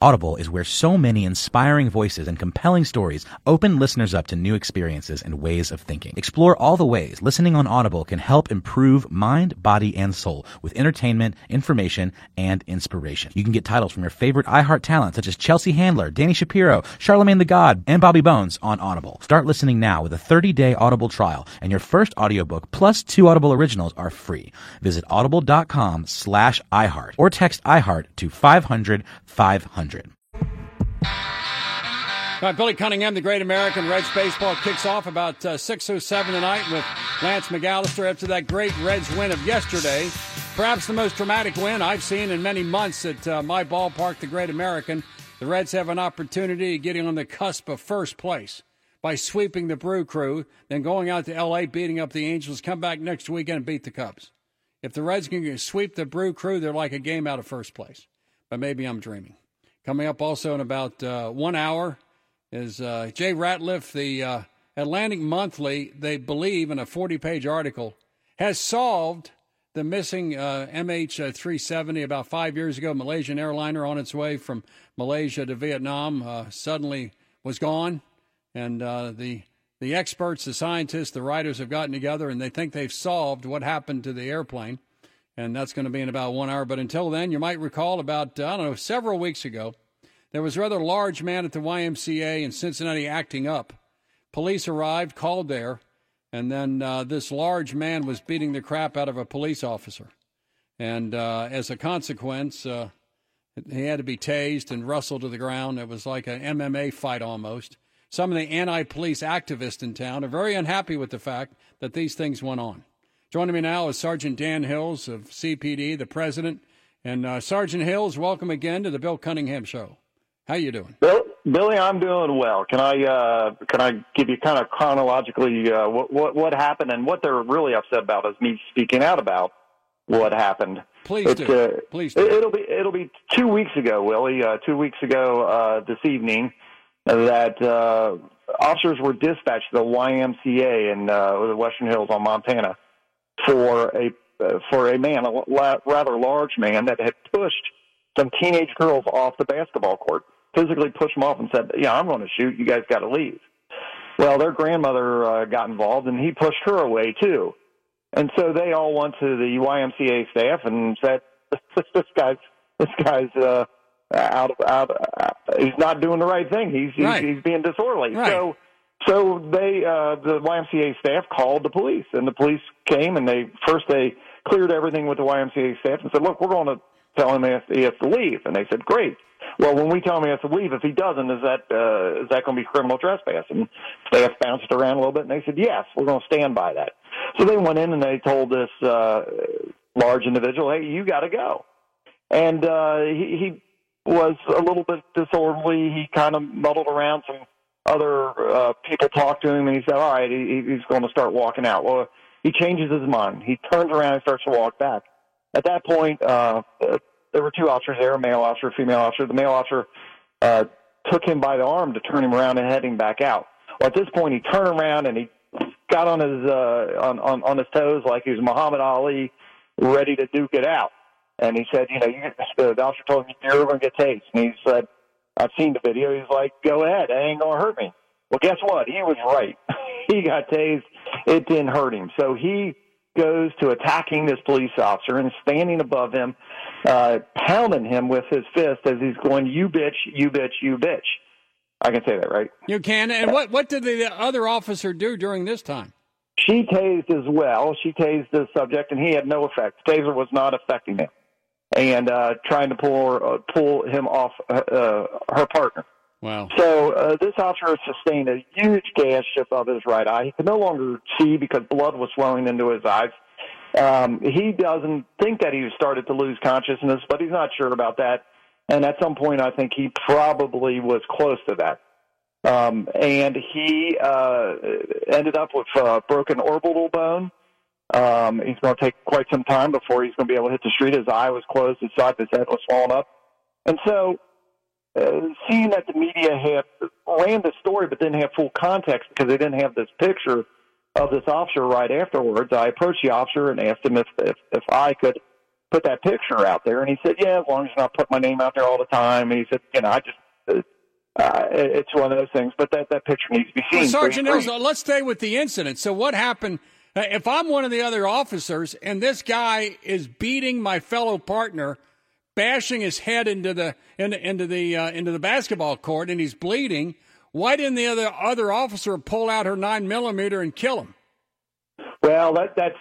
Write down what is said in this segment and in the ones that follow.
Audible is where so many inspiring voices and compelling stories open listeners up to new experiences and ways of thinking. Explore all the ways listening on Audible can help improve mind, body, and soul with entertainment, information, and inspiration. You can get titles from your favorite iHeart talent such as Chelsea Handler, Danny Shapiro, Charlamagne the God, and Bobby Bones on Audible. Start listening now with a 30-day Audible trial, and your first audiobook plus 2 Audible originals are free. Visit audible.com/iHeart or text iHeart to 500-500. All right, Billy Cunningham, the Great American Reds baseball kicks off about 6:07 tonight with Lance McAllister after that great Reds win of yesterday. Perhaps the most dramatic win I've seen in many months at my ballpark, the Great American. The Reds have an opportunity of getting on the cusp of first place by sweeping the Brew Crew, then going out to L.A., beating up the Angels, come back next weekend and beat the Cubs. If the Reds can sweep the Brew Crew, they're like a game out of first place. But maybe I'm dreaming. Coming up also in about 1 hour is Jay Ratliff, the Atlantic Monthly, they believe in a 40-page article, has solved the missing MH370 about 5 years ago. Malaysian airliner on its way from Malaysia to Vietnam suddenly was gone. And the experts, the scientists, the writers have gotten together, and they think they've solved what happened to the airplane. And that's going to be in about 1 hour. But until then, you might recall about, several weeks ago, there was a rather large man at the YMCA in Cincinnati acting up. Police arrived, called there, and then this large man was beating the crap out of a police officer. And as a consequence, he had to be tased and wrestled to the ground. It was like an MMA fight almost. Some of the anti-police activists in town are very unhappy with the fact that these things went on. Joining me now is Sergeant Dan Hills of CPD, the president. And Sergeant Hills, welcome again to the Bill Cunningham Show. How you doing? Billy, I'm doing well. Can I give you kind of chronologically what happened and what they're really upset about is me speaking out about what happened. Please do. It'll be 2 weeks ago, Willie. 2 weeks ago this evening that officers were dispatched to the YMCA in the Western Hills on Montana. For a man, rather large man, that had pushed some teenage girls off the basketball court, physically pushed them off and said, "Yeah, I'm going to shoot. You guys got to leave." Well, their grandmother got involved, and he pushed her away too. And so they all went to the YMCA staff and said, "This guy's out. He's not doing the right thing. He's being disorderly." Right. So they, the YMCA staff called the police, and the police came, and they cleared everything with the YMCA staff and said, "Look, we're going to tell him he has to leave." And they said, "Great. Well, when we tell him he has to leave, if he doesn't, is that going to be criminal trespass?" And staff bounced around a little bit, and they said, "Yes, we're going to stand by that." So they went in and they told this large individual, "Hey, you got to go." And he was a little bit disorderly. He kind of muddled around some. Other people talked to him, and he said, all right, he's going to start walking out. Well, he changes his mind. He turns around and starts to walk back. At that point, there were two officers there, a male officer, a female officer. The male officer took him by the arm to turn him around and head him back out. Well, at this point, he turned around, and he got on his on his toes like he was Muhammad Ali, ready to duke it out. And he said, the officer told him, "You're going to get tased." And he said, "I've seen the video." He's like, "Go ahead. It ain't going to hurt me." Well, guess what? He was right. He got tased. It didn't hurt him. So he goes to attacking this police officer and standing above him, pounding him with his fist as he's going, "You bitch, you bitch, you bitch." I can say that, right? You can. And what did the other officer do during this time? She tased as well. She tased the subject, and he had no effect. The taser was not affecting him. And trying to pull him off her partner. Wow. So this officer sustained a huge gash above his right eye. He could no longer see because blood was flowing into his eyes. He doesn't think that he started to lose consciousness, but he's not sure about that. And at some point, I think he probably was close to that. And he ended up with a broken orbital bone. He's going to take quite some time before he's going to be able to hit the street. His eye was closed. His side of his head was swollen up. And so seeing that the media ran the story but didn't have full context because they didn't have this picture of this officer right afterwards, I approached the officer and asked him if I could put that picture out there. And he said, yeah, as long as you not put my name out there all the time. And he said, you know, I just it's one of those things. But that picture needs to be seen. Well, Sergeant Hills, let's stay with the incident. So what happened? If I'm one of the other officers and this guy is beating my fellow partner, bashing his head into the basketball court, and he's bleeding, why didn't the other officer pull out her 9mm and kill him? Well, that's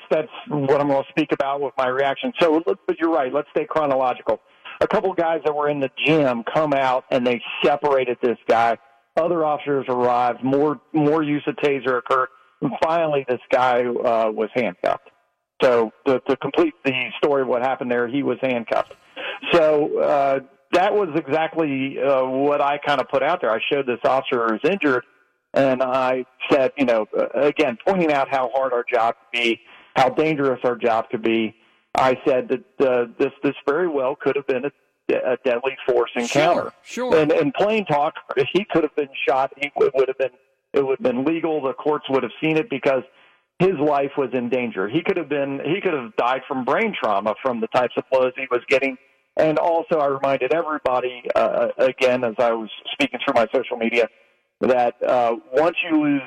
what I'm going to speak about with my reaction. So, but you're right. Let's stay chronological. A couple of guys that were in the gym come out and they separated this guy. Other officers arrived. More use of taser occurred. And finally, this guy was handcuffed. So, to complete the story of what happened there, he was handcuffed. So that was exactly what I kind of put out there. I showed this officer who was injured, and I said, you know, again, pointing out how hard our job could be, how dangerous our job could be. I said that this very well could have been a deadly force encounter. Sure. And in plain talk, he could have been shot. It would have been legal. The courts would have seen it because his life was in danger. He could have died from brain trauma from the types of blows he was getting. And also, I reminded everybody, again, as I was speaking through my social media, that once you lose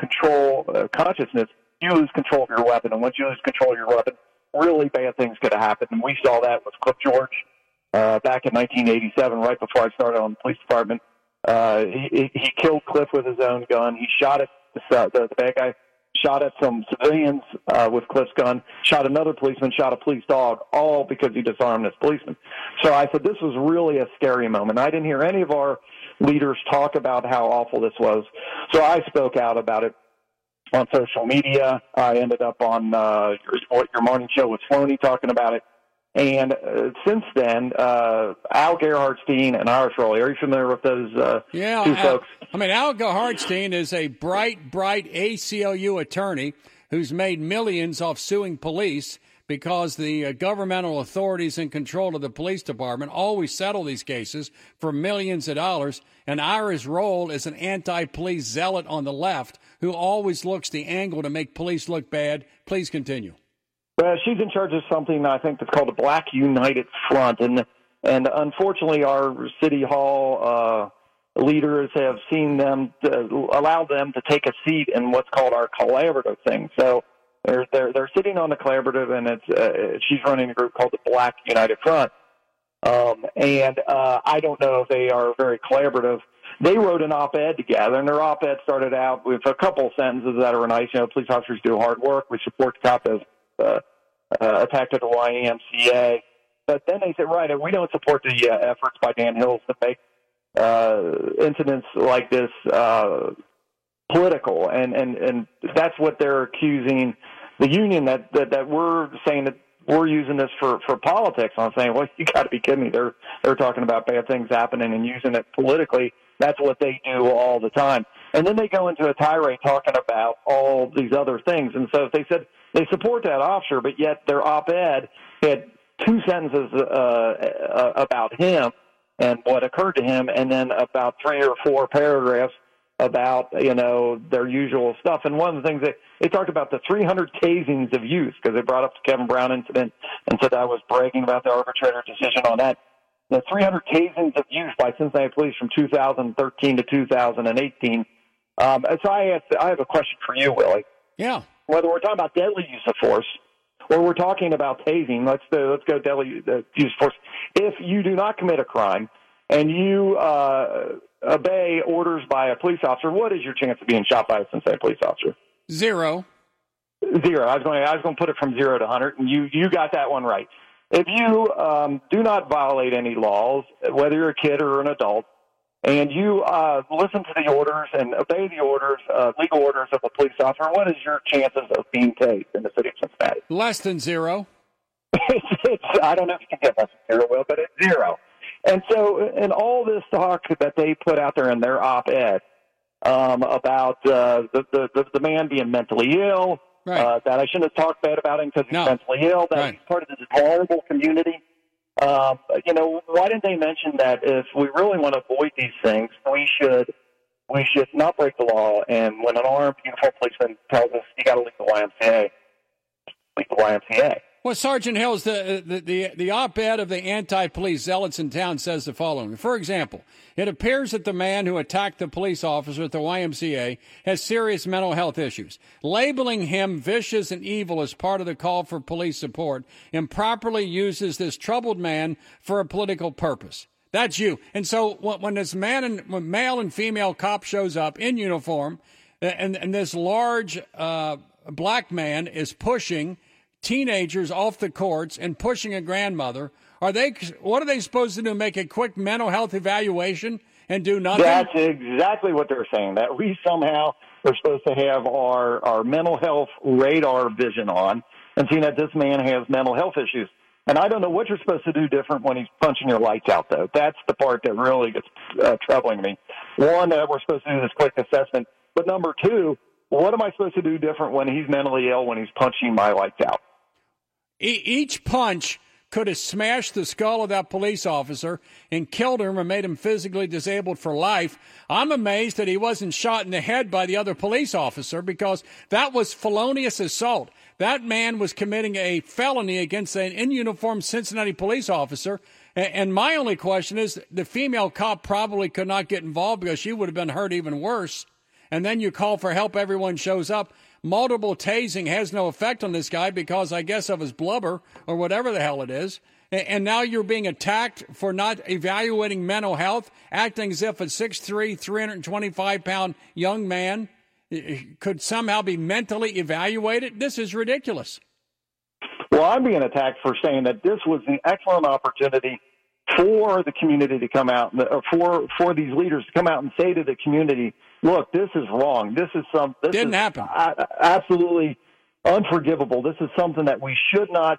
control, consciousness, you lose control of your weapon. And once you lose control of your weapon, really bad things could have happened. And we saw that with Cliff George back in 1987, right before I started on the police department. He killed Cliff with his own gun. He shot at the bad guy, shot at some civilians with Cliff's gun, shot another policeman, shot a police dog, all because he disarmed this policeman. So I said this was really a scary moment. I didn't hear any of our leaders talk about how awful this was. So I spoke out about it on social media. I ended up on your morning show with Sloaney talking about it. And since then, Al Gerhardstein and Iris Roller, are you familiar with those two folks? I mean, Al Gerhardstein is a bright ACLU attorney who's made millions off suing police because the governmental authorities in control of the police department always settle these cases for millions of dollars. And Iris Roller is an anti-police zealot on the left who always looks the angle to make police look bad. Please continue. She's in charge of something I think that's called the Black United Front, and unfortunately our city hall leaders have seen them allow them to take a seat in what's called our collaborative thing. So they're sitting on the collaborative, and it's she's running a group called the Black United Front, and I don't know if they are very collaborative. They wrote an op-ed together, and their op-ed started out with a couple sentences that are nice. You know, police officers do hard work. We support the cop as attacked at the YMCA, but then they said, right, we don't support the efforts by Dan Hills to make incidents like this political, and that's what they're accusing the union that we're saying that we're using this for politics. I'm saying, well, you got to be kidding me. They're talking about bad things happening and using it politically. That's what they do all the time. And then they go into a tirade talking about all these other things. And so if they said they support that officer, but yet their op-ed had two sentences about him and what occurred to him, and then about three or four paragraphs about, you know, their usual stuff. And one of the things that they talked about, the 300 tasings of youth, because they brought up the Kevin Brown incident and said I was bragging about the arbitrator decision on that. The 300 tasings of youth by Cincinnati Police from 2013 to 2018. So I have a question for you, Willie. Yeah. Whether we're talking about deadly use of force or we're talking about tasing, let's go deadly use of force. If you do not commit a crime and you obey orders by a police officer, what is your chance of being shot by a Cincinnati police officer? Zero. I was going to put it from 0 to 100, and you got that one right. If you do not violate any laws, whether you're a kid or an adult, and you listen to the orders and obey the orders, legal orders of a police officer, what is your chances of being tased in the city of Cincinnati? Less than zero. I don't know if you can get less than zero, Will, but it's zero. And so in all this talk that they put out there in their op-ed about the man being mentally ill, right. That I shouldn't have talked bad about him because he's mentally ill, that he's part of this vulnerable community. You know, why didn't they mention that if we really want to avoid these things, we should not break the law? And when an armed uniformed policeman tells us you got to leave the YMCA, leave the YMCA. Well, Sergeant Hills, the op-ed of the anti-police zealots in town says the following. For example, it appears that the man who attacked the police officer at the YMCA has serious mental health issues. Labeling him vicious and evil as part of the call for police support improperly uses this troubled man for a political purpose. That's you. And so when this man when male and female cop shows up in uniform and this large black man is pushing teenagers off the courts and pushing a grandmother, what are they supposed to do, make a quick mental health evaluation and do nothing? That's exactly what they're saying, that we somehow are supposed to have our mental health radar vision on and seeing that this man has mental health issues. And I don't know what you're supposed to do different when he's punching your lights out, though. That's the part that really gets troubling me. One, we're supposed to do this quick assessment. But number two, what am I supposed to do different when he's mentally ill when he's punching my lights out? Each punch could have smashed the skull of that police officer and killed him or made him physically disabled for life. I'm amazed that he wasn't shot in the head by the other police officer, because that was felonious assault. That man was committing a felony against an in-uniform Cincinnati police officer. And my only question is, the female cop probably could not get involved because she would have been hurt even worse. And then you call for help, everyone shows up. Multiple tasing has no effect on this guy because, I guess, of his blubber or whatever the hell it is. And now you're being attacked for not evaluating mental health, acting as if a 6'3", 325-pound young man could somehow be mentally evaluated. This is ridiculous. Well, I'm being attacked for saying that this was an excellent opportunity for the community to come out, or for these leaders to come out and say to the community, look, this is wrong. This didn't happen. Absolutely unforgivable. This is something that we should not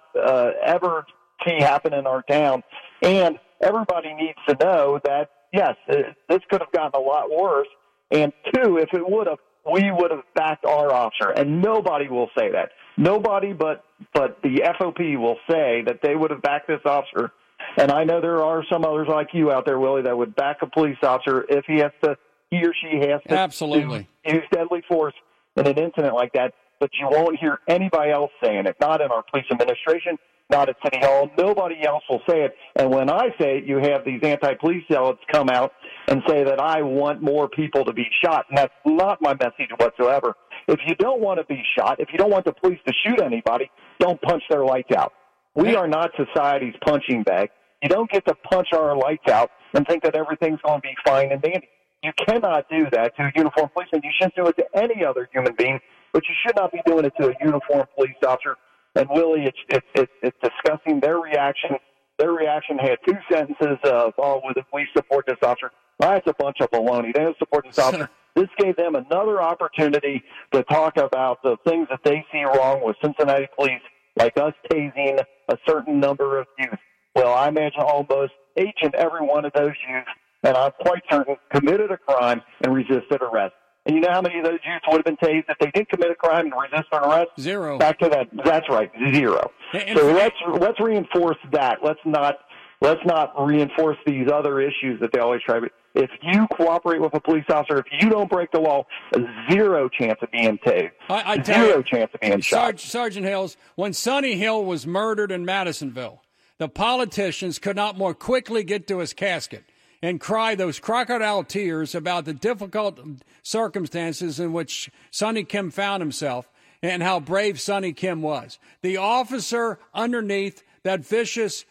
ever see happen in our town. And everybody needs to know that, yes, this could have gotten a lot worse. And two, if it would have, we would have backed our officer. And nobody will say that. Nobody but the FOP will say that they would have backed this officer. And I know there are some others like you out there, Willie, that would back a police officer if he or she has to absolutely use deadly force in an incident like that, but you won't hear anybody else saying it, not in our police administration, not at City Hall. Nobody else will say it. And when I say it, you have these anti-police zealots come out and say that I want more people to be shot, and that's not my message whatsoever. If you don't want to be shot, if you don't want the police to shoot anybody, don't punch their lights out. We are not society's punching bag. You don't get to punch our lights out and think that everything's going to be fine and dandy. You cannot do that to a uniformed policeman. You shouldn't do it to any other human being, but you should not be doing it to a uniformed police officer. And, Willie, it's discussing their reaction. Their reaction had two sentences of, oh, we support this officer. Well, that's a bunch of baloney. They don't support this officer. This gave them another opportunity to talk about the things that they see wrong with Cincinnati police, like us tasing a certain number of youth. Well, I imagine almost each and every one of those youth, and I'm quite certain, committed a crime and resisted arrest. And you know how many of those youths would have been tased if they did commit a crime and resist an arrest? Zero. Back to that. That's right, zero. And so let's reinforce that. Let's not reinforce these other issues that they always try. If you cooperate with a police officer, if you don't break the law, zero chance of being tased. Zero chance of being shot. Sergeant Hills, when Sonny Hill was murdered in Madisonville, the politicians could not more quickly get to his casket and cry those crocodile tears about the difficult circumstances in which Sonny Kim found himself and how brave Sonny Kim was. The officer underneath that vicious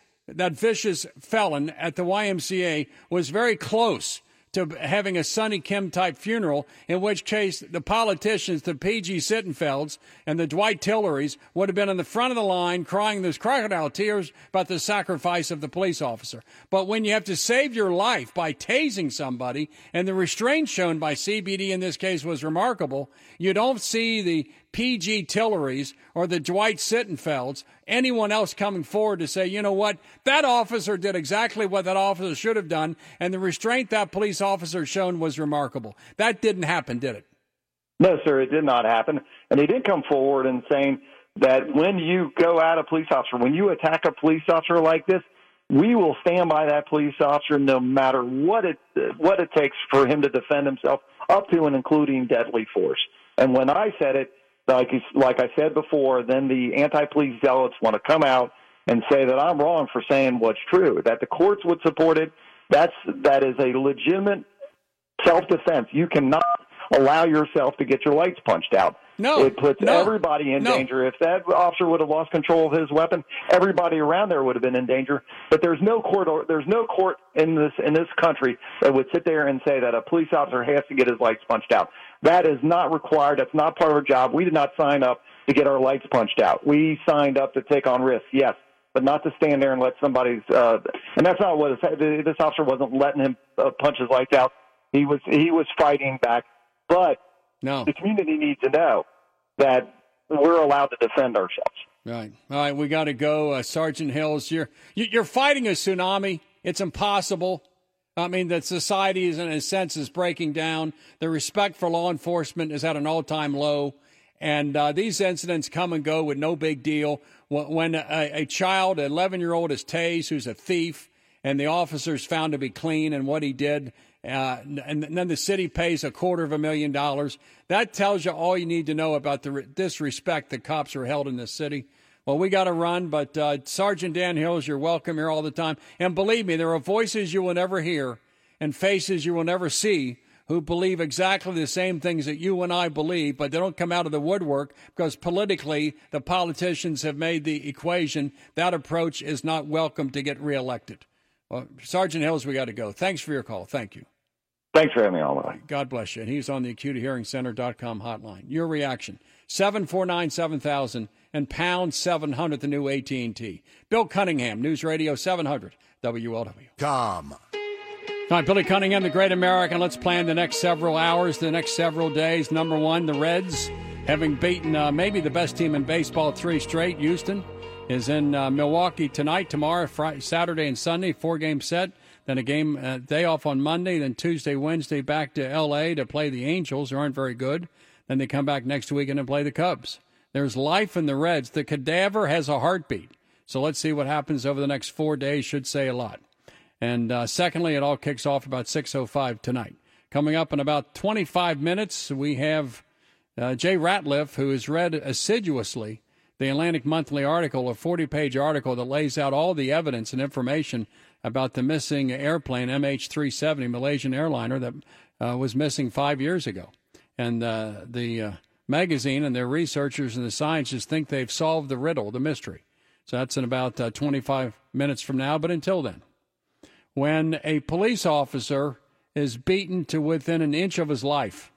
felon at the YMCA was very close to having a Sonny Kim-type funeral, in which case the politicians, the P.G. Sittenfelds and the Dwight Tillery's, would have been in the front of the line crying those crocodile tears about the sacrifice of the police officer. But when you have to save your life by tasing somebody, and the restraint shown by CBD in this case was remarkable, you don't see the P.G. Tillery's or the Dwight Sittenfelds, anyone else coming forward to say, you know what, that officer did exactly what that officer should have done, and the restraint that police officer shown was remarkable. That didn't happen, did it? No, sir, it did not happen. And he did come forward and saying that when you go at a police officer, when you attack a police officer like this, we will stand by that police officer no matter what it takes for him to defend himself, up to and including deadly force. And when I said it, like I said before, then the anti-police zealots want to come out and say that I'm wrong for saying what's true, that the courts would support it. That is a legitimate self-defense. You cannot allow yourself to get your lights punched out. No, it puts everybody in danger. If that officer would have lost control of his weapon, everybody around there would have been in danger. But there's no court in this country that would sit there and say that a police officer has to get his lights punched out. That is not required. That's not part of our job. We did not sign up to get our lights punched out. We signed up to take on risks, yes, but not to stand there and let somebody's. And that's not what this officer wasn't letting him punch his lights out. He was fighting back, but. No. The community needs to know that we're allowed to defend ourselves. Right. All right, we got to go. Sergeant Hills, you're fighting a tsunami. It's impossible. I mean, that society is, in a sense, is breaking down. The respect for law enforcement is at an all-time low. And these incidents come and go with no big deal. When a child, an 11-year-old, is tased, who's a thief, and the officer's found to be clean in what he did, and then the city pays $250,000. That tells you all you need to know about the disrespect that cops are held in this city. Well, we got to run, but Sergeant Dan Hills, you're welcome here all the time. And believe me, there are voices you will never hear and faces you will never see who believe exactly the same things that you and I believe, but they don't come out of the woodwork because politically the politicians have made the equation. That approach is not welcome to get reelected. Well, Sergeant Hills, we got to go. Thanks for your call. Thank you. Thanks for having me on. God bless you. And he's on the AcuteHearingCenter.com hotline. Your reaction, 749-7000 and pound 700, the new AT&T. Bill Cunningham, News Radio 700, WLW. All right, Billy Cunningham, the Great American. Let's plan the next several hours, the next several days. Number one, the Reds, having beaten maybe the best team in baseball 3 straight, Houston, is in Milwaukee tonight, tomorrow, Friday, Saturday, and Sunday, 4-game set. Then a game day off on Monday, then Tuesday, Wednesday back to L.A. to play the Angels, who aren't very good. Then they come back next weekend and play the Cubs. There's life in the Reds. The cadaver has a heartbeat. So let's see what happens over the next 4 days. Should say a lot. And secondly, it all kicks off about 6:05 tonight. Coming up in about 25 minutes, we have Jay Ratliff, who has read assiduously the Atlantic Monthly article, a 40-page article that lays out all the evidence and information about the missing airplane, MH370, Malaysian airliner, that was missing 5 years ago. And the magazine and their researchers and the scientists think they've solved the riddle, the mystery. So that's in about 25 minutes from now. But until then, when a police officer is beaten to within an inch of his life,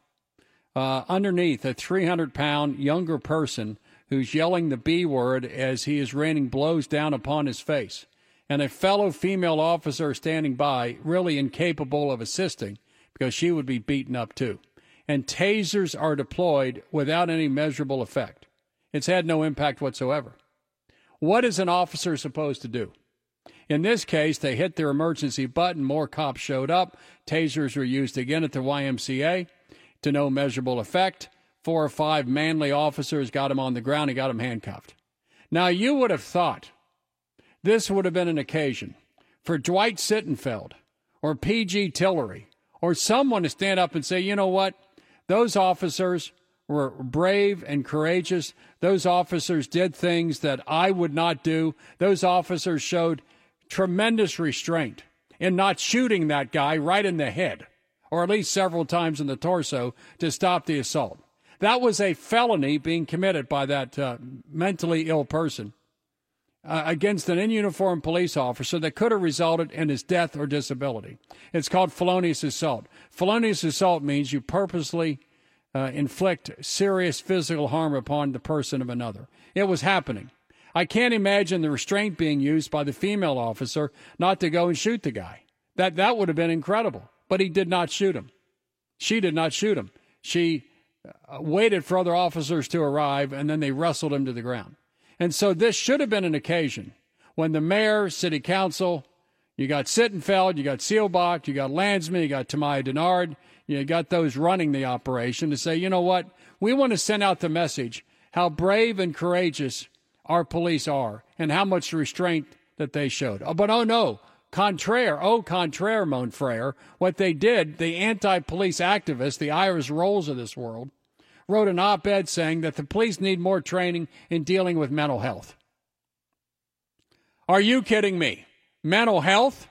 underneath a 300-pound younger person who's yelling the B word as he is raining blows down upon his face, and a fellow female officer standing by, really incapable of assisting because she would be beaten up too. And tasers are deployed without any measurable effect. It's had no impact whatsoever. What is an officer supposed to do? In this case, they hit their emergency button. More cops showed up. Tasers were used again at the YMCA to no measurable effect. 4 or 5 manly officers got him on the ground and got him handcuffed. Now, you would have thought this would have been an occasion for Dwight Sittenfeld or P.G. Tillery or someone to stand up and say, you know what, those officers were brave and courageous. Those officers did things that I would not do. Those officers showed tremendous restraint in not shooting that guy right in the head, or at least several times in the torso, to stop the assault. That was a felony being committed by that mentally ill person against an in-uniform police officer that could have resulted in his death or disability. It's called felonious assault. Felonious assault means you purposely inflict serious physical harm upon the person of another. It was happening. I can't imagine the restraint being used by the female officer not to go and shoot the guy. That would have been incredible, but he did not shoot him. She did not shoot him. She waited for other officers to arrive, and then they wrestled him to the ground. And so this should have been an occasion when the mayor, city council, you got Sittenfeld, you got Seelbach, you got Landsman, you got Tamaya Denard, you got those running the operation to say, you know what, we want to send out the message how brave and courageous our police are and how much restraint that they showed. But oh no, contraire, mon frere, what they did, the anti-police activists, the Iris Rollers of this world, wrote an op-ed saying that the police need more training in dealing with mental health. Are you kidding me? Mental health?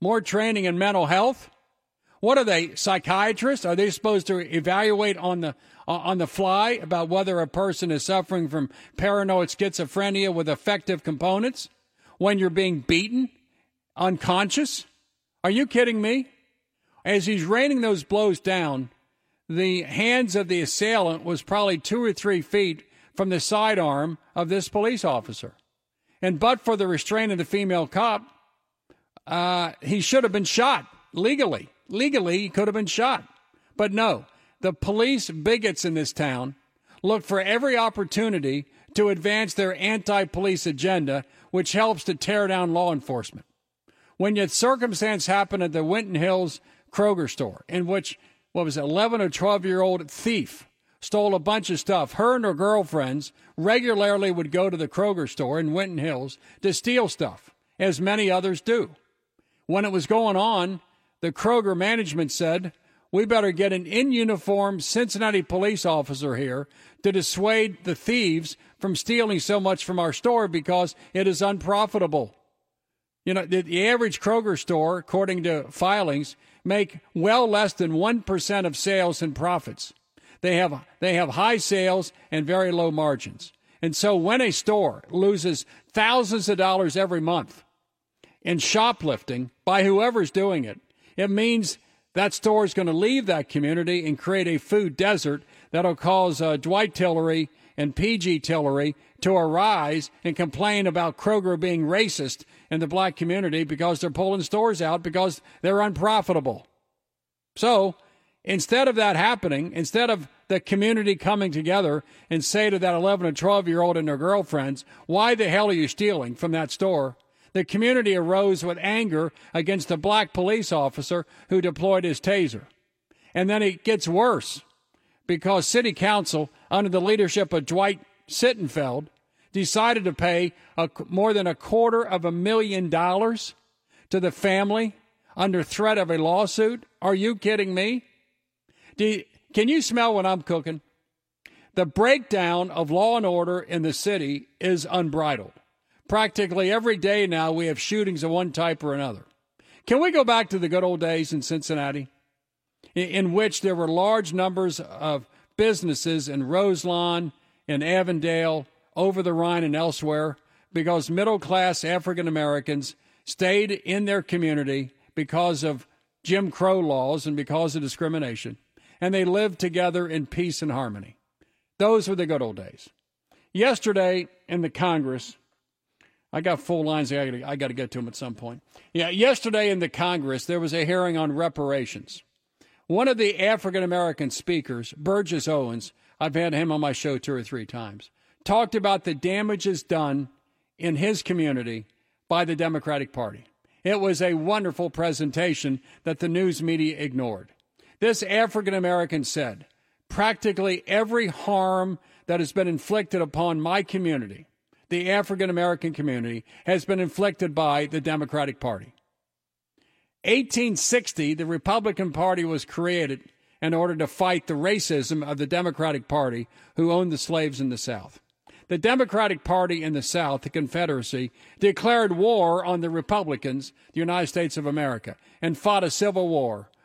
More training in mental health? What are they, psychiatrists? Are they supposed to evaluate on the fly about whether a person is suffering from paranoid schizophrenia with affective components when you're being beaten, unconscious? Are you kidding me? As he's raining those blows down, the hands of the assailant was probably 2 or 3 feet from the sidearm of this police officer. And but for the restraint of the female cop, he should have been shot legally. Legally, he could have been shot. But no, the police bigots in this town look for every opportunity to advance their anti-police agenda, which helps to tear down law enforcement. When that circumstance happened at the Winton Hills Kroger store, in which 11 or 12-year-old thief stole a bunch of stuff. Her and her girlfriends regularly would go to the Kroger store in Winton Hills to steal stuff, as many others do. When it was going on, the Kroger management said, we better get an in-uniform Cincinnati police officer here to dissuade the thieves from stealing so much from our store because it is unprofitable. You know, the average Kroger store, according to filings, make well less than 1% of sales and profits. They have high sales and very low margins. And so when a store loses thousands of dollars every month in shoplifting by whoever's doing it, it means that store is going to leave that community and create a food desert that'll cause Dwight Tillery and P.G. Tillery to arise and complain about Kroger being racist in the black community because they're pulling stores out because they're unprofitable. So instead of that happening, instead of the community coming together and say to that 11 or 12-year-old and their girlfriends, why the hell are you stealing from that store? The community arose with anger against the black police officer who deployed his taser. And then it gets worse because city council, under the leadership of Dwight Sittenfeld, decided to pay more than $250,000 to the family under threat of a lawsuit. Are you kidding me? Can you smell what I'm cooking? The breakdown of law and order in the city is unbridled. Practically every day now we have shootings of one type or another. Can we go back to the good old days in Cincinnati in which there were large numbers of businesses in Roselawn and Avondale, over the Rhine and elsewhere, because middle-class African-Americans stayed in their community because of Jim Crow laws and because of discrimination, and they lived together in peace and harmony. Those were the good old days. Yesterday in the Congress, I got full lines, I got to get to them at some point. Yeah, yesterday in the Congress, there was a hearing on reparations. One of the African-American speakers, Burgess Owens, I've had him on my show 2 or 3 times, talked about the damages done in his community by the Democratic Party. It was a wonderful presentation that the news media ignored. This African American said, practically every harm that has been inflicted upon my community, the African American community, has been inflicted by the Democratic Party. 1860, the Republican Party was created in order to fight the racism of the Democratic Party who owned the slaves in the South. The Democratic Party in the South, the Confederacy, declared war on the Republicans, the United States of America, and fought a civil war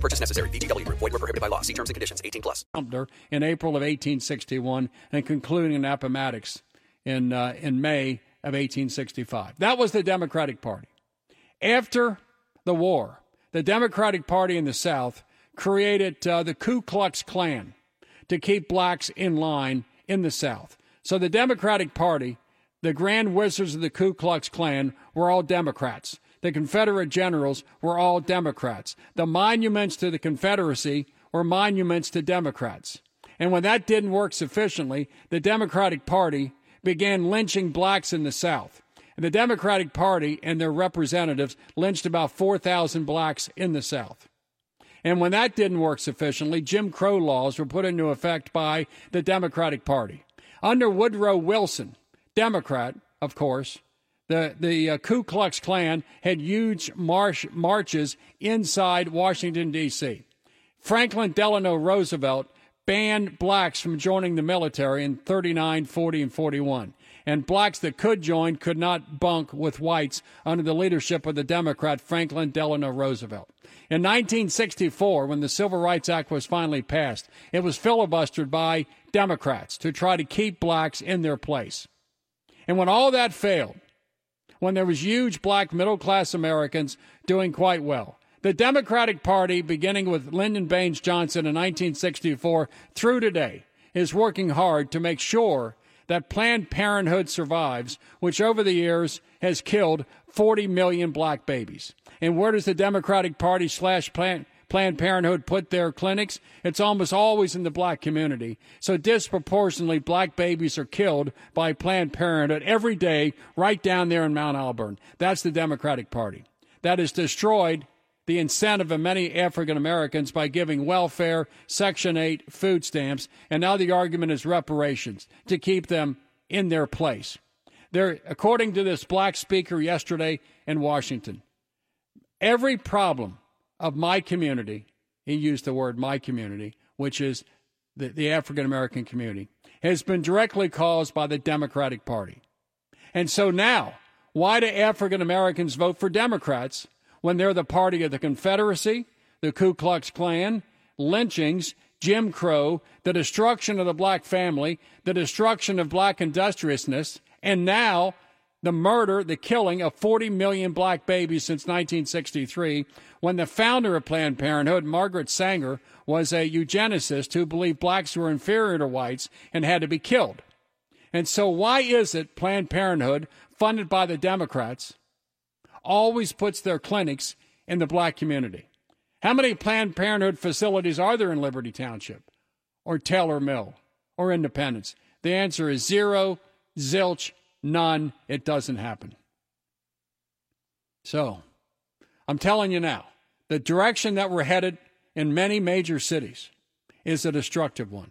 purchase necessary. VGW Group. Void where prohibited by law. See terms and conditions. 18+. In April of 1861 and concluding in Appomattox in May of 1865. That was the Democratic Party. After the war, the Democratic Party in the South created the Ku Klux Klan to keep blacks in line in the South. So the Democratic Party, the Grand Wizards of the Ku Klux Klan, were all Democrats. The Confederate generals were all Democrats. The monuments to the Confederacy were monuments to Democrats. And when that didn't work sufficiently, the Democratic Party began lynching blacks in the South. And the Democratic Party and their representatives lynched about 4,000 blacks in the South. And when that didn't work sufficiently, Jim Crow laws were put into effect by the Democratic Party. Under Woodrow Wilson, Democrat, of course, the Ku Klux Klan had huge marches inside Washington, D.C. Franklin Delano Roosevelt banned blacks from joining the military in 39, 40, and 41. And blacks that could join could not bunk with whites under the leadership of the Democrat Franklin Delano Roosevelt. In 1964, when the Civil Rights Act was finally passed, it was filibustered by Democrats to try to keep blacks in their place. And when all that failed, when there was huge black middle-class Americans doing quite well, the Democratic Party, beginning with Lyndon Baines Johnson in 1964 through today, is working hard to make sure that Planned Parenthood survives, which over the years has killed 40 million black babies. And where does the Democratic Party / Planned Parenthood put their clinics? It's almost always in the black community. So disproportionately, black babies are killed by Planned Parenthood every day right down there in Mount Auburn. That's the Democratic Party. That has destroyed the incentive of many African Americans by giving welfare, Section 8, food stamps, and now the argument is reparations to keep them in their place. They're, according to this black speaker yesterday in Washington, every problem of my community, he used the word my community, which is the African American community, has been directly caused by the Democratic Party. And so now, why do African Americans vote for Democrats when they're the party of the Confederacy, the Ku Klux Klan, lynchings, Jim Crow, the destruction of the black family, the destruction of black industriousness, and now the murder, the killing of 40 million black babies since 1963, when the founder of Planned Parenthood, Margaret Sanger, was a eugenicist who believed blacks were inferior to whites and had to be killed. And so why is it Planned Parenthood, funded by the Democrats, always puts their clinics in the black community? How many Planned Parenthood facilities are there in Liberty Township or Taylor Mill or Independence? The answer is zero, zilch, none. It doesn't happen. So I'm telling you now, the direction that we're headed in many major cities is a destructive one.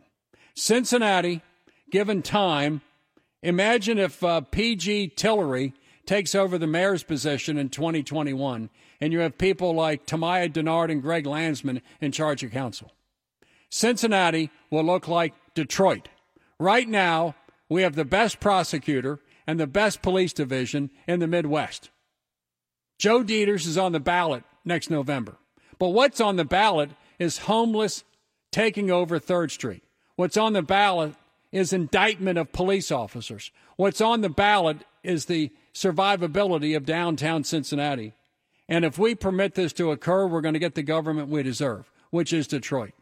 Cincinnati, given time, imagine if P.G. Tillery takes over the mayor's position in 2021, and you have people like Tamaya Denard and Greg Landsman in charge of council. Cincinnati will look like Detroit. Right now, we have the best prosecutor and the best police division in the Midwest. Joe Dieters is on the ballot next November. But what's on the ballot is homeless taking over 3rd Street. What's on the ballot is indictment of police officers. What's on the ballot is the survivability of downtown Cincinnati. And if we permit this to occur, we're going to get the government we deserve, which is Detroit.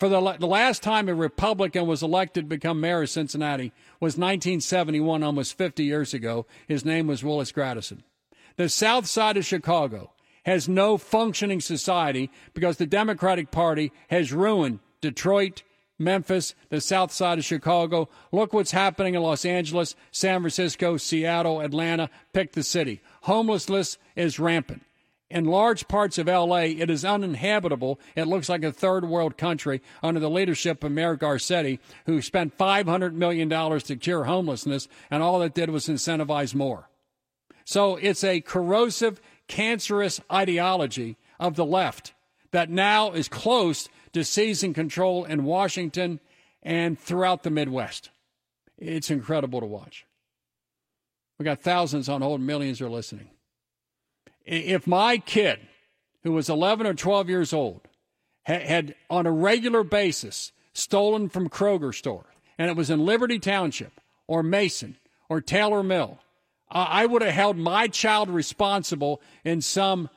For the last time a Republican was elected to become mayor of Cincinnati was 1971, almost 50 years ago. His name was Willis Gradison. The south side of Chicago has no functioning society because the Democratic Party has ruined Detroit, Memphis, the south side of Chicago. Look what's happening in Los Angeles, San Francisco, Seattle, Atlanta. Pick the city. Homelessness is rampant. In large parts of L.A., it is uninhabitable. It looks like a third-world country under the leadership of Mayor Garcetti, who spent $500 million to cure homelessness, and all it did was incentivize more. So it's a corrosive, cancerous ideology of the left that now is close to seizing control in Washington and throughout the Midwest. It's incredible to watch. We got thousands on hold. Millions are listening. If my kid, who was 11 or 12 years old, had on a regular basis stolen from Kroger store, and it was in Liberty Township or Mason or Taylor Mill, I would have held my child responsible in some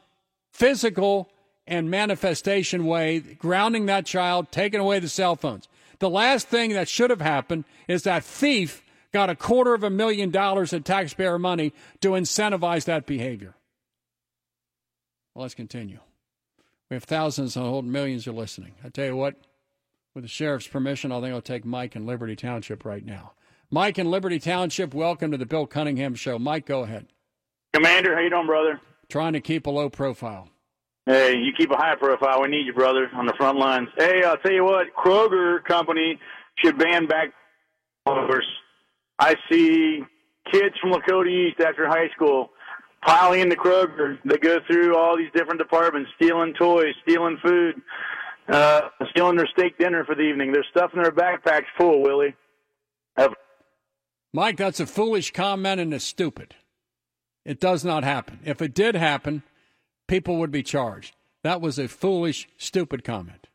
physical and manifestation way, grounding that child, taking away the cell phones. The last thing that should have happened is that thief got $250,000 in taxpayer money to incentivize that behavior. Well, let's continue. We have thousands on hold, millions are listening. I tell you what, with the sheriff's permission, I think I'll take Mike in Liberty Township right now. Mike in Liberty Township, welcome to the Bill Cunningham Show. Mike, go ahead. Commander, how you doing, brother? Trying to keep a low profile. Hey, you keep a high profile. We need you, brother, on the front lines. Hey, I'll tell you what, Kroger Company should ban back overs. I see kids from Lakota East after high school piling into Kroger. They go through all these different departments, stealing toys, stealing food, stealing their steak dinner for the evening. They're stuffing their backpacks full, Willie. Mike, that's a foolish comment and it's stupid. It does not happen. If it did happen, people would be charged. That was a foolish, stupid comment.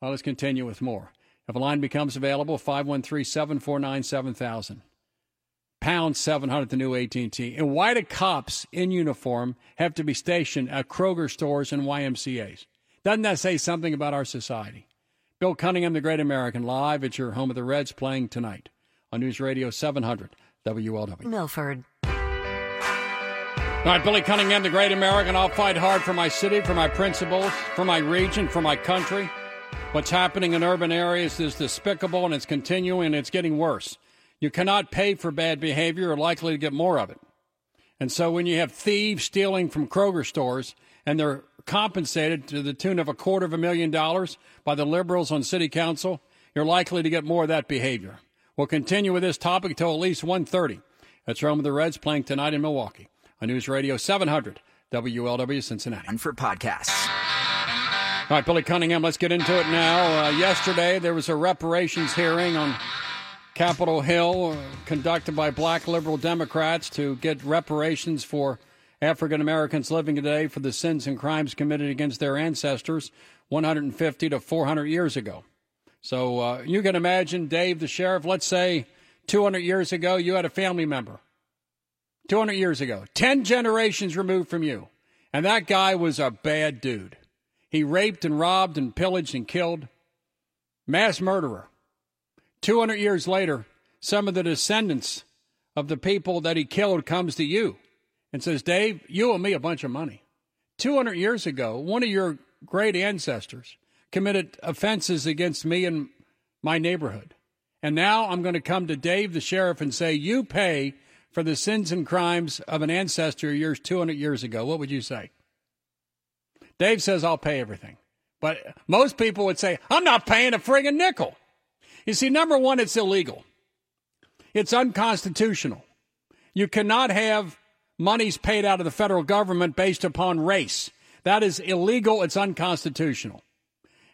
Well, let's continue with more. If a line becomes available, 513-749-7000. #700, the new AT&T. And why do cops in uniform have to be stationed at Kroger stores and YMCAs? Doesn't that say something about our society? Bill Cunningham, the Great American, live at your home of the Reds, playing tonight on News Radio 700 WLW. Milford. All right, Billy Cunningham, the Great American. I'll fight hard for my city, for my principles, for my region, for my country. What's happening in urban areas is despicable, and it's continuing, and it's getting worse. You cannot pay for bad behavior, or likely to get more of it. And so when you have thieves stealing from Kroger stores, and they're compensated to the tune of $250,000 by the liberals on city council, you're likely to get more of that behavior. We'll continue with this topic until at least 1:30. That's Rome of the Reds playing tonight in Milwaukee on News Radio 700 WLW Cincinnati. And for podcasts. All right, Billy Cunningham, let's get into it now. Yesterday, there was a reparations hearing on Capitol Hill conducted by black liberal Democrats to get reparations for African Americans living today for the sins and crimes committed against their ancestors 150 to 400 years ago. So you can imagine, Dave, the sheriff, let's say 200 years ago, you had a family member. 200 years ago, 10 generations removed from you. And that guy was a bad dude. He raped and robbed and pillaged and killed. Mass murderer. 200 years later, some of the descendants of the people that he killed comes to you and says, Dave, you owe me a bunch of money. 200 years ago, one of your great ancestors committed offenses against me and my neighborhood. And now I'm going to come to Dave, the sheriff, and say, you pay for the sins and crimes of an ancestor of yours 200 years ago. What would you say? Dave says, I'll pay everything. But most people would say, I'm not paying a friggin' nickel. You see, number one, it's illegal. It's unconstitutional. You cannot have monies paid out of the federal government based upon race. That is illegal. It's unconstitutional.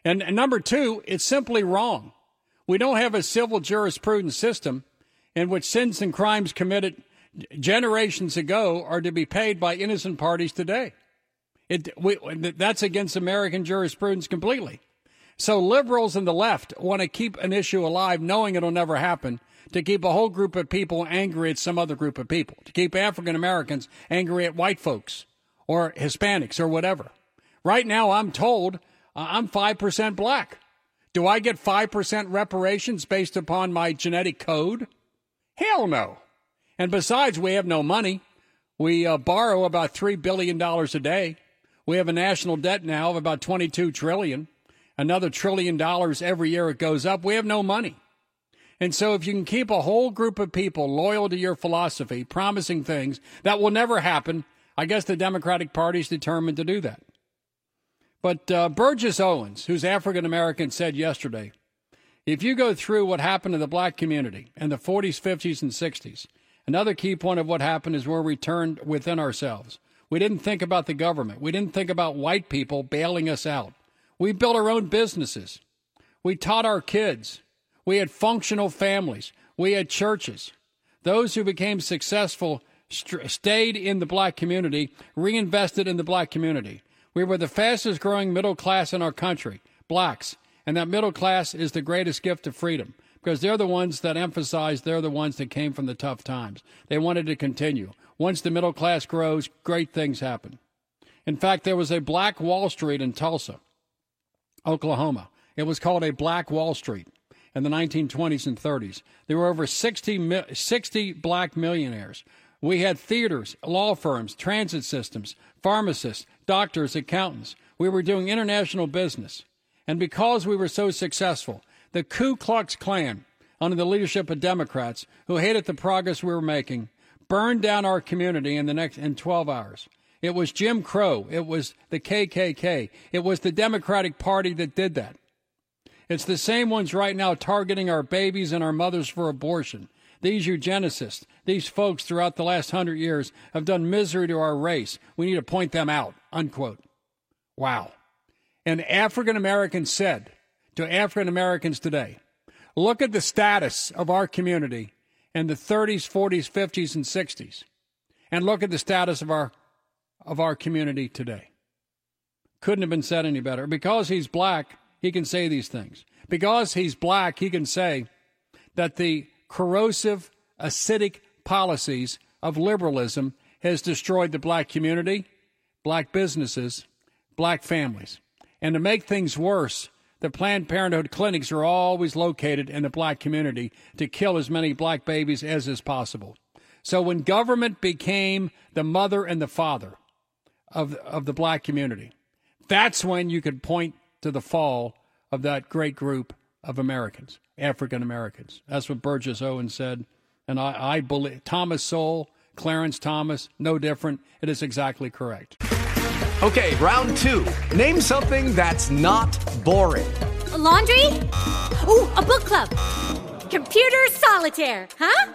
And number two, it's simply wrong. We don't have a civil jurisprudence system in which sins and crimes committed generations ago are to be paid by innocent parties today. That's against American jurisprudence completely. So liberals and the left want to keep an issue alive, knowing it'll never happen, to keep a whole group of people angry at some other group of people, to keep African Americans angry at white folks or Hispanics or whatever. Right now, I'm told I'm 5% black. Do I get 5% reparations based upon my genetic code? Hell no. And besides, we have no money. We borrow about $3 billion a day. We have a national debt now of about $22 trillion. Another $1 trillion every year it goes up. We have no money. And so if you can keep a whole group of people loyal to your philosophy, promising things that will never happen, I guess the Democratic Party is determined to do that. But Burgess Owens, who's African-American, said yesterday, if you go through what happened to the black community in the 40s, 50s, and 60s, another key point of what happened is where we turned within ourselves. We didn't think about the government. We didn't think about white people bailing us out. We built our own businesses. We taught our kids. We had functional families. We had churches. Those who became successful stayed in the black community, reinvested in the black community. We were the fastest growing middle class in our country, blacks. And that middle class is the greatest gift of freedom because they're the ones that emphasize they're the ones that came from the tough times. They wanted to continue. Once the middle class grows, great things happen. In fact, there was a Black Wall Street in Tulsa, Oklahoma. It was called a Black Wall Street in the 1920s and 30s. There were over 60 black millionaires. We had theaters, law firms, transit systems, pharmacists, doctors, accountants. We were doing international business. And because we were so successful, the Ku Klux Klan, under the leadership of Democrats who hated the progress we were making, burned down our community in 12 hours. It was Jim Crow. It was the KKK. It was the Democratic Party that did that. It's the same ones right now targeting our babies and our mothers for abortion. These eugenicists, these folks throughout the last 100 years have done misery to our race. We need to point them out, unquote. Wow. An African American said to African Americans today, look at the status of our community in the 30s, 40s, 50s, and 60s, and look at the status of our community today. Couldn't have been said any better. Because he's black, he can say these things. Because he's black, he can say that the corrosive, acidic policies of liberalism has destroyed the black community, black businesses, black families. And to make things worse, the Planned Parenthood clinics are always located in the black community to kill as many black babies as is possible. So when government became the mother and the father of the black community, that's when you could point to the fall of that great group of Americans, African Americans. That's what Burgess Owens said. And I believe Thomas Sowell, Clarence Thomas, no different. It is exactly correct. Okay, round two. Name something that's not boring. A laundry? Ooh, a book club. Computer solitaire, huh?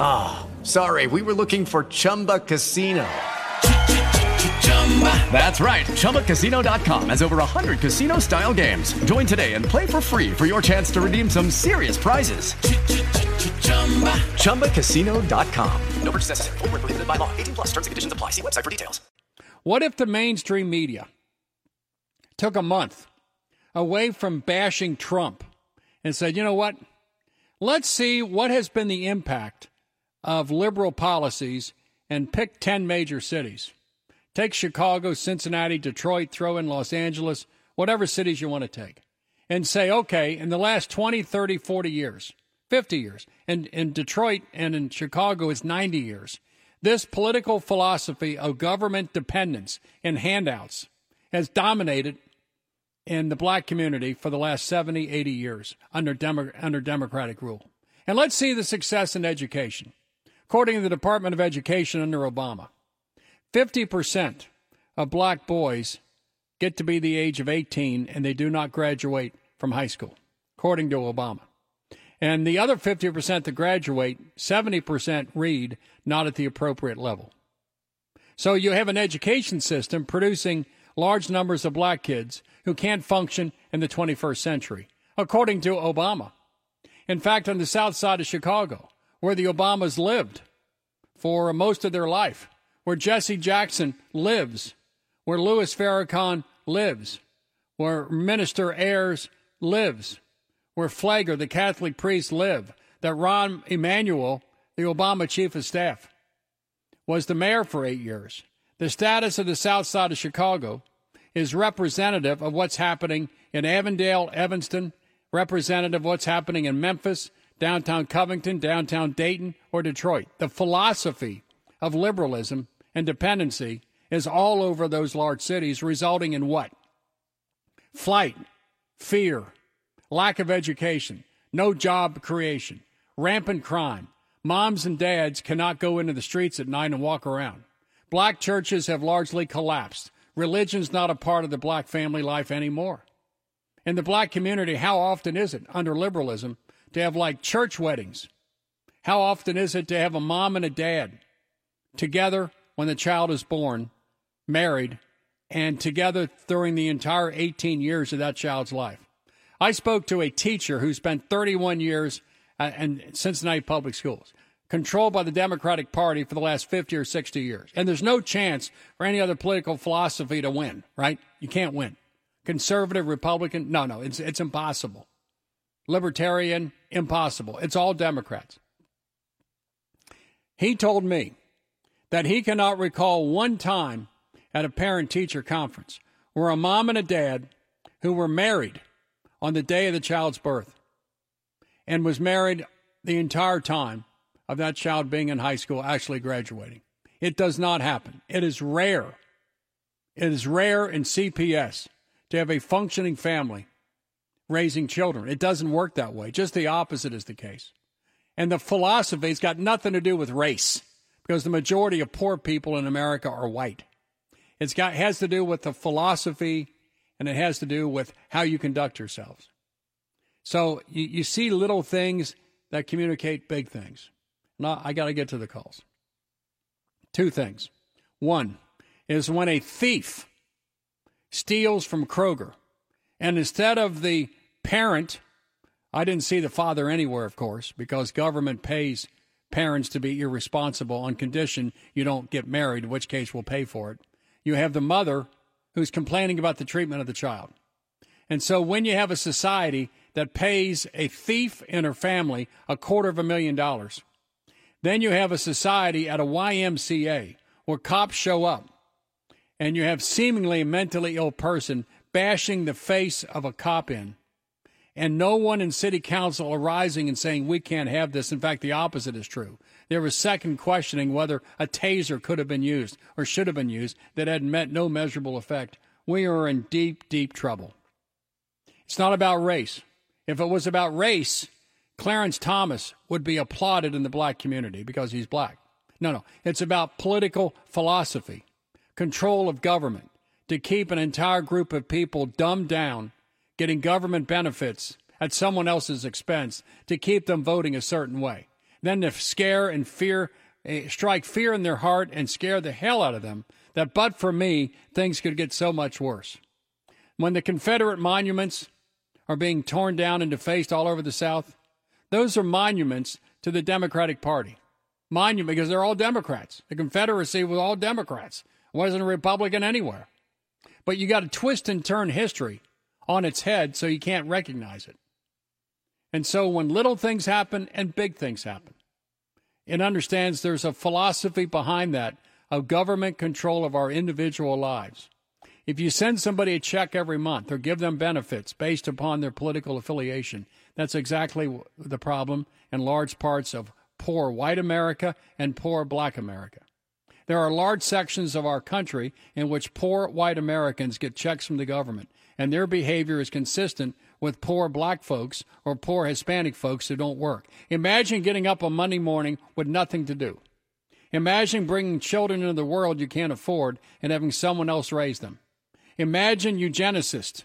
Ah, oh, sorry. We were looking for Chumba Casino. That's right. Chumbacasino.com has over 100 casino-style games. Join today and play for free for your chance to redeem some serious prizes. Chumbacasino.com. No purchase necessary. Void where prohibited by law. 18+ terms and conditions apply. See website for details. What if the mainstream media took a month away from bashing Trump and said, you know what, let's see what has been the impact of liberal policies and pick 10 major cities. Take Chicago, Cincinnati, Detroit, throw in Los Angeles, whatever cities you want to take, and say, okay, in the last 20, 30, 40 years, 50 years, and in Detroit and in Chicago it's 90 years. This political philosophy of government dependence and handouts has dominated in the black community for the last 70, 80 years under Democratic rule. And let's see the success in education. According to the Department of Education under Obama, 50% of black boys get to be the age of 18 and they do not graduate from high school, according to Obama. And the other 50% that graduate, 70% read not at the appropriate level. So you have an education system producing large numbers of black kids who can't function in the 21st century, according to Obama. In fact, on the south side of Chicago, where the Obamas lived for most of their life, where Jesse Jackson lives, where Louis Farrakhan lives, where Minister Ayers lives, where Flagger, the Catholic priest, lived, that Rahm Emanuel, the Obama chief of staff, was the mayor for 8 years. The status of the south side of Chicago is representative of what's happening in Avondale, Evanston, representative of what's happening in Memphis, downtown Covington, downtown Dayton, or Detroit. The philosophy of liberalism and dependency is all over those large cities, resulting in what? Flight, fear, lack of education, no job creation, rampant crime. Moms and dads cannot go into the streets at night and walk around. Black churches have largely collapsed. Religion's not a part of the black family life anymore. In the black community, how often is it under liberalism to have like church weddings? How often is it to have a mom and a dad together when the child is born, married, and together during the entire 18 years of that child's life? I spoke to a teacher who spent 31 years in Cincinnati Public Schools, controlled by the Democratic Party for the last 50 or 60 years. And there's no chance for any other political philosophy to win, right? You can't win. Conservative, Republican, no, it's impossible. Libertarian, impossible. It's all Democrats. He told me that he cannot recall one time at a parent-teacher conference where a mom and a dad who were married on the day of the child's birth and was married the entire time of that child being in high school, actually graduating. It does not happen. It is rare. It is rare in CPS to have a functioning family raising children. It doesn't work that way. Just the opposite is the case. And the philosophy has got nothing to do with race, because the majority of poor people in America are white. It has to do with the philosophy, and it has to do with how you conduct yourselves. So you see little things that communicate big things. Now, I got to get to the calls. Two things. One is when a thief steals from Kroger, and instead of the parent, I didn't see the father anywhere, of course, because government pays parents to be irresponsible on condition you don't get married, in which case we'll pay for it. You have the mother who's complaining about the treatment of the child. And so when you have a society that pays a thief and her family $250,000, then you have a society at a YMCA where cops show up and you have seemingly a mentally ill person bashing the face of a cop in, and no one in city council arising and saying, we can't have this. In fact, the opposite is true. There was second questioning whether a taser could have been used or should have been used that had no measurable effect. We are in deep, deep trouble. It's not about race. If it was about race, Clarence Thomas would be applauded in the black community because he's black. No. It's about political philosophy, control of government, to keep an entire group of people dumbed down, getting government benefits at someone else's expense, to keep them voting a certain way. Then to scare and fear, strike fear in their heart and scare the hell out of them that but for me, things could get so much worse. When the Confederate monuments are being torn down and defaced all over the South, those are monuments to the Democratic Party. Monument, because they're all Democrats. The Confederacy was all Democrats. It wasn't a Republican anywhere. But you got to twist and turn history on its head so you can't recognize it. And so when little things happen and big things happen, it understands there's a philosophy behind that of government control of our individual lives. If you send somebody a check every month or give them benefits based upon their political affiliation, that's exactly the problem in large parts of poor white America and poor black America. There are large sections of our country in which poor white Americans get checks from the government, and their behavior is consistent with poor black folks or poor Hispanic folks who don't work. Imagine getting up on Monday morning with nothing to do. Imagine bringing children into the world you can't afford and having someone else raise them. Imagine eugenicists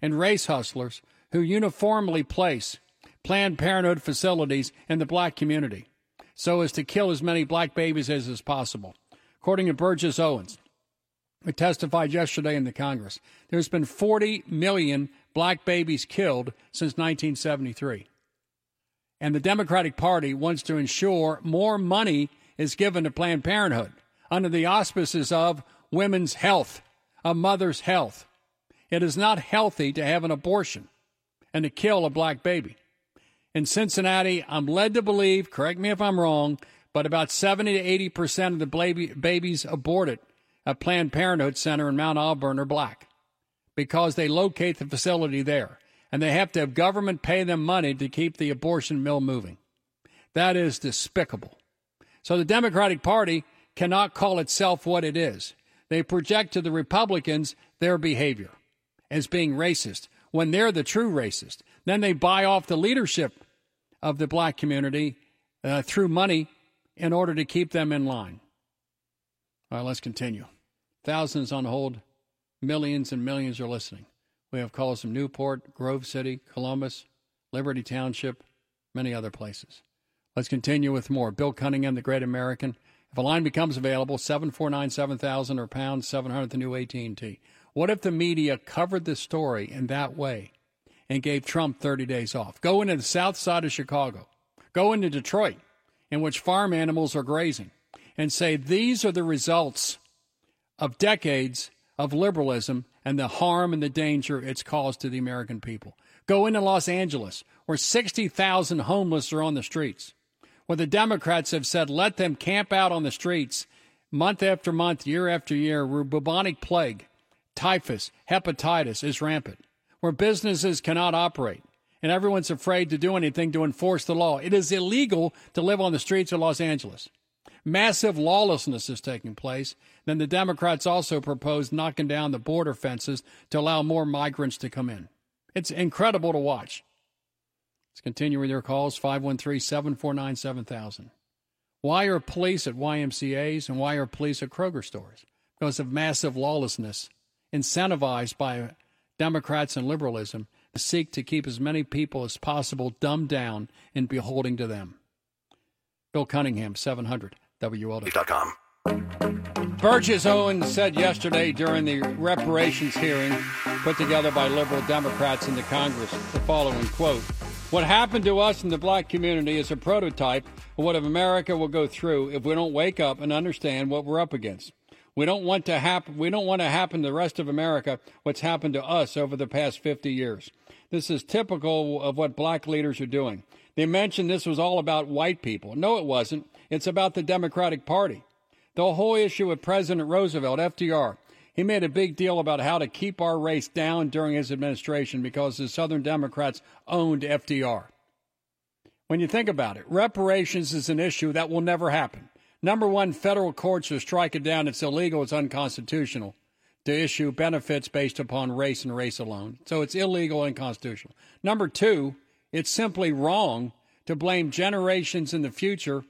and race hustlers who uniformly place Planned Parenthood facilities in the black community so as to kill as many black babies as is possible. According to Burgess Owens, who testified yesterday in the Congress, there's been 40 million black babies killed since 1973. And the Democratic Party wants to ensure more money is given to Planned Parenthood under the auspices of women's health, a mother's health. It is not healthy to have an abortion and to kill a black baby. In Cincinnati, I'm led to believe, correct me if I'm wrong, but about 70 to 80% of the babies aborted at Planned Parenthood Center in Mount Auburn are black because they locate the facility there, and they have to have government pay them money to keep the abortion mill moving. That is despicable. So the Democratic Party cannot call itself what it is. They project to the Republicans their behavior as being racist when they're the true racist. Then they buy off the leadership of the black community through money in order to keep them in line. All right, let's continue. Thousands on hold. Millions and millions are listening. We have calls from Newport, Grove City, Columbus, Liberty Township, many other places. Let's continue with more. Bill Cunningham, the Great American. If a line becomes available, 749-7000 or #700, the new AT&T. What if the media covered the story in that way and gave Trump 30 days off? Go into the south side of Chicago. Go into Detroit in which farm animals are grazing, and say these are the results of decades of liberalism and the harm and the danger it's caused to the American people. Go into Los Angeles, where 60,000 homeless are on the streets, where the Democrats have said, let them camp out on the streets month after month, year after year, where bubonic plague, typhus, hepatitis is rampant, where businesses cannot operate, and everyone's afraid to do anything to enforce the law. It is illegal to live on the streets of Los Angeles. Massive lawlessness is taking place. Then the Democrats also proposed knocking down the border fences to allow more migrants to come in. It's incredible to watch. Let's continue with your calls, 513-749-7000. Why are police at YMCAs and why are police at Kroger stores? Because of massive lawlessness, incentivized by Democrats and liberalism to seek to keep as many people as possible dumbed down and beholden to them. Bill Cunningham, 700. WLW.com. Burgess Owens said yesterday during the reparations hearing put together by liberal Democrats in the Congress the following quote: "What happened to us in the black community is a prototype of what America will go through if we don't wake up and understand what we're up against. We don't want to happen. We don't want to happen to the rest of America what's happened to us over the past 50 years. This is typical of what black leaders are doing. They mentioned this was all about white people. No, it wasn't. It's about the Democratic Party. The whole issue with President Roosevelt, FDR, he made a big deal about how to keep our race down during his administration because the Southern Democrats owned FDR. When you think about it, reparations is an issue that will never happen. Number one, federal courts will strike it down. It's illegal. It's unconstitutional to issue benefits based upon race and race alone. So it's illegal and unconstitutional. Number two, it's simply wrong to blame generations in the future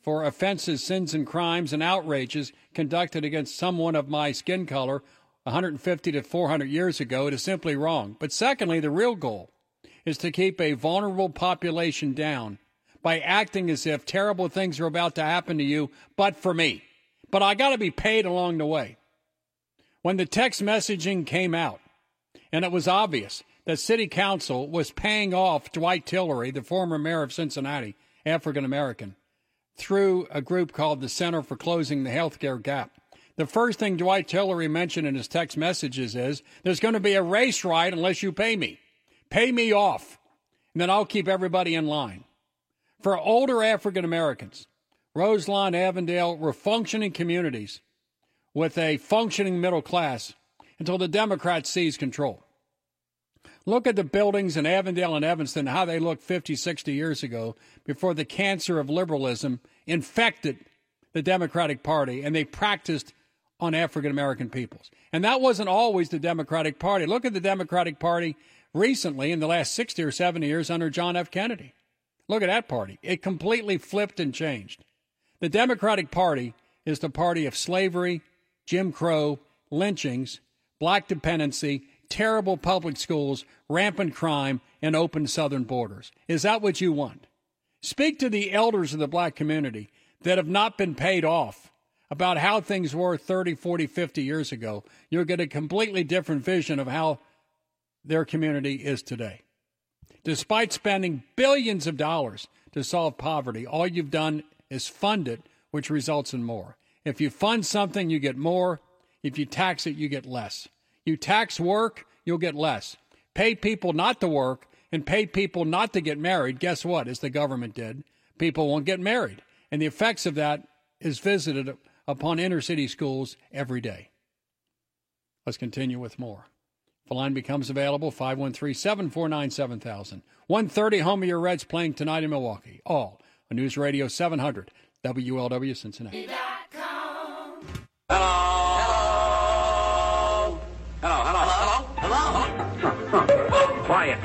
for offenses, sins, and crimes and outrages conducted against someone of my skin color 150 to 400 years ago. It is simply wrong. But secondly, the real goal is to keep a vulnerable population down by acting as if terrible things are about to happen to you, but for me. But I got to be paid along the way." When the text messaging came out, and it was obvious that city council was paying off Dwight Tillery, the former mayor of Cincinnati, African-American, through a group called the Center for Closing the Healthcare Gap. The first thing Dwight Tillery mentioned in his text messages is, there's going to be a race riot unless you pay me. Pay me off, and then I'll keep everybody in line. For older African-Americans, Roseland, Avondale were functioning communities with a functioning middle class until the Democrats seized control. Look at the buildings in Avondale and Evanston, how they looked 50, 60 years ago before the cancer of liberalism infected the Democratic Party and they practiced on African-American peoples. And that wasn't always the Democratic Party. Look at the Democratic Party recently in the last 60 or 70 years under John F. Kennedy. Look at that party. It completely flipped and changed. The Democratic Party is the party of slavery, Jim Crow, lynchings, black dependency, terrible public schools, rampant crime, and open southern borders. Is that what you want? Speak to the elders of the black community that have not been paid off about how things were 30, 40, 50 years ago. You'll get a completely different vision of how their community is today. Despite spending billions of dollars to solve poverty, all you've done is fund it, which results in more. If you fund something, you get more. If you tax it, you get less. You tax work, you'll get less. Pay people not to work and pay people not to get married. Guess what? As the government did, people won't get married. And the effects of that is visited upon inner city schools every day. Let's continue with more. If a line becomes available, 513-749-7000. 1:30, home of your Reds playing tonight in Milwaukee. All on News Radio 700, WLW Cincinnati. Hello. Quiet,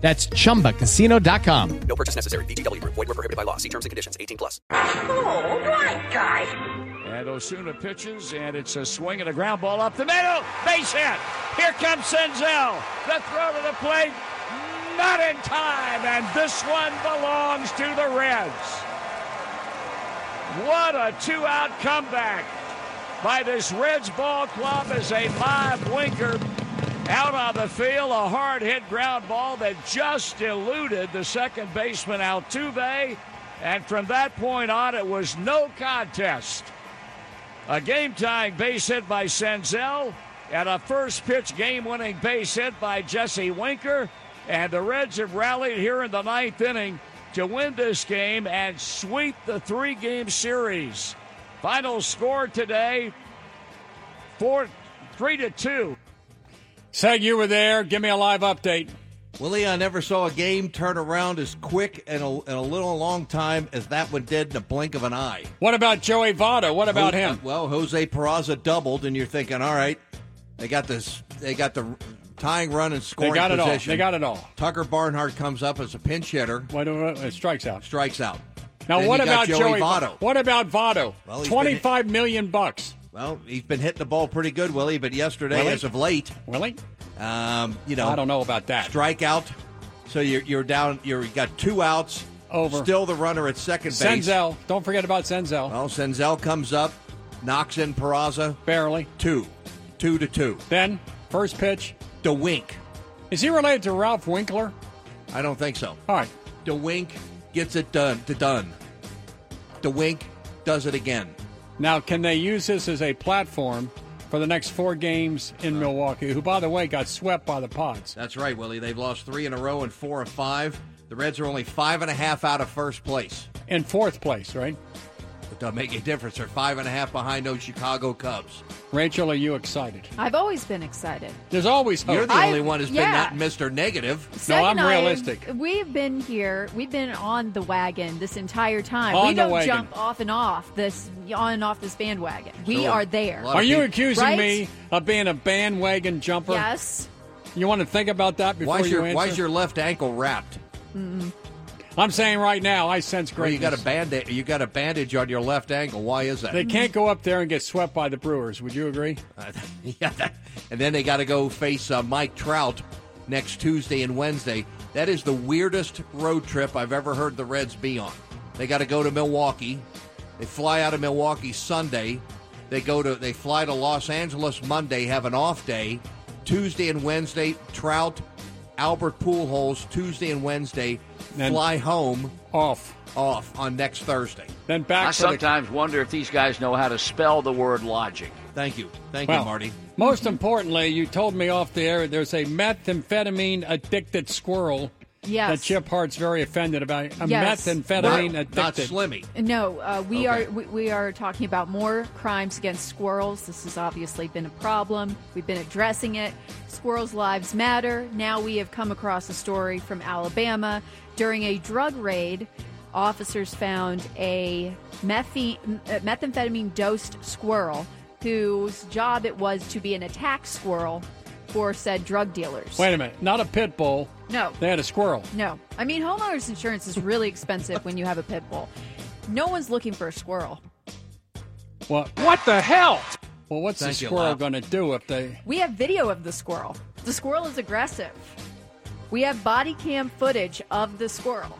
That's Chumbacasino.com. No purchase necessary. VGW Group. Void where prohibited by law. See terms and conditions. 18+. Oh, my God. And Osuna pitches, and it's a swing and a ground ball up the middle. Base hit. Here comes Senzel. The throw to the plate. Not in time. And this one belongs to the Reds. What a two-out comeback by this Reds ball club as a live winker out on the field, a hard-hit ground ball that just eluded the second baseman Altuve, and from that point on, it was no contest. A game-tying base hit by Senzel, and a first-pitch game-winning base hit by Jesse Winker, and the Reds have rallied here in the ninth inning to win this game and sweep the three-game series. Final score today, 3-2. Sag, you were there. Give me a live update. Willie, I never saw a game turn around as quick and a little long time as that one did in the blink of an eye. What about Joey Votto? What about him? Well, Jose Peraza doubled, and you're thinking, all right, they got this. They got the tying run and scoring position. They got it all. Tucker Barnhart comes up as a pinch hitter. It strikes out. Now, then what about Joey Votto? What about Votto? Well, $25 million bucks. Well, he's been hitting the ball pretty good, Willie, but yesterday, as of late. I don't know about that. Strikeout. So you're down. You've got two outs. Over. Still the runner at second base. Senzel. Don't forget about Senzel. Well, Senzel comes up, knocks in Peraza. Barely. 2-2 Then, first pitch. DeWink. Is he related to Ralph Winkler? I don't think so. All right. DeWink gets it done. DeWink does it again. Now, can they use this as a platform for the next four games in Milwaukee, who, by the way, got swept by the Pods? That's right, Willie. They've lost three in a row and 4 of 5. The Reds are only 5.5 out of first place. In fourth place, right? It doesn't make a difference. They're 5.5 behind those Chicago Cubs. Rachel, are you excited? I've always been excited. There's always hope. You're the only one who's been not Mr. Negative. Seth, no, I'm realistic. We've been here. We've been on the wagon this entire time. On we don't wagon. Jump off and off this bandwagon. Sure. We are there. Are you accusing me of being a bandwagon jumper? Yes. You want to think about that before you answer? Why is your left ankle wrapped? Mm-mm. I'm saying right now, I sense greatness. Well, you got a bandage on your left ankle. Why is that? They can't go up there and get swept by the Brewers. Would you agree? And then they got to go face Mike Trout next Tuesday and Wednesday. That is the weirdest road trip I've ever heard the Reds be on. They got to go to Milwaukee. They fly out of Milwaukee Sunday. They fly to Los Angeles Monday, have an off day. Tuesday and Wednesday, Trout, Albert Pujols, Tuesday and Wednesday, then fly home off on next Thursday. Then back. I sometimes wonder if these guys know how to spell the word logic. Thank you, Marty. Most importantly, you told me off the air there's a methamphetamine addicted squirrel. Yes. That Chip Hart's very offended about. Methamphetamine addicted. Not Slimmy. No, we are talking about more crimes against squirrels. This has obviously been a problem. We've been addressing it. Squirrels' lives matter. Now we have come across a story from Alabama. During a drug raid, officers found a methamphetamine-dosed squirrel whose job it was to be an attack squirrel for said drug dealers. Wait a minute. Not a pit bull. No. They had a squirrel. No. I mean, homeowners insurance is really expensive when you have a pit bull. No one's looking for a squirrel. What the hell? Well, what's the squirrel going to do if they... We have video of the squirrel. The squirrel is aggressive. We have body cam footage of the squirrel.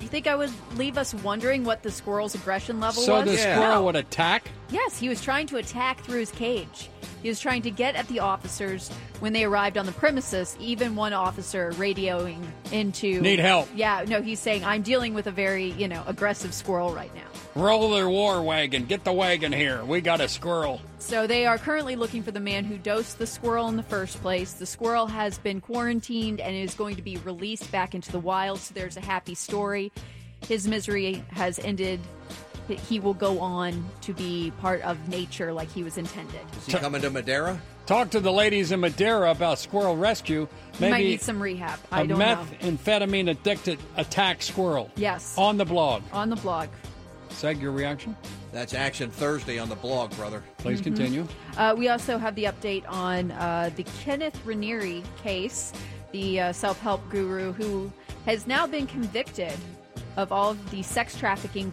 You think I would leave us wondering what the squirrel's aggression level was? So the squirrel would attack? Yes, he was trying to attack through his cage. He was trying to get at the officers when they arrived on the premises, even one officer radioing into... Need help. Yeah, no, he's saying, I'm dealing with a very, aggressive squirrel right now. Roll their war wagon. Get the wagon here. We got a squirrel. So they are currently looking for the man who dosed the squirrel in the first place. The squirrel has been quarantined and is going to be released back into the wild, so there's a happy story. His misery has ended... He will go on to be part of nature like he was intended. Is he coming to Madeira? Talk to the ladies in Madeira about squirrel rescue. Maybe he might need some rehab. I don't know. A methamphetamine-addicted attack squirrel. Yes. On the blog. Seg, your reaction? That's Action Thursday on the blog, brother. Please continue. We also have the update on the Kenneth Raniere case. the self-help guru who has now been convicted of all of the sex trafficking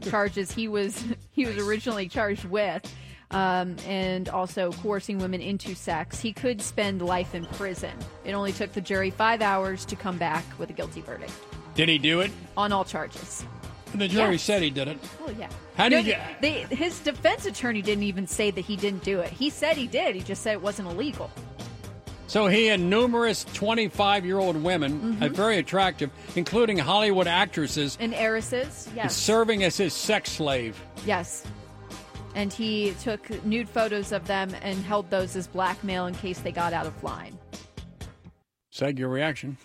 charges he was originally charged with, and also coercing women into sex. He could spend life in prison. It only took the jury 5 hours to come back with a guilty verdict. Did he do it? On all charges. The jury said he did it. Oh, yeah. How did his defense attorney didn't even say that he didn't do it. He said he did. He just said it wasn't illegal. So he and numerous 25-year-old women, very attractive, including Hollywood actresses. And heiresses, yes. Serving as his sex slave. Yes. And he took nude photos of them and held those as blackmail in case they got out of line. Seg, your reaction?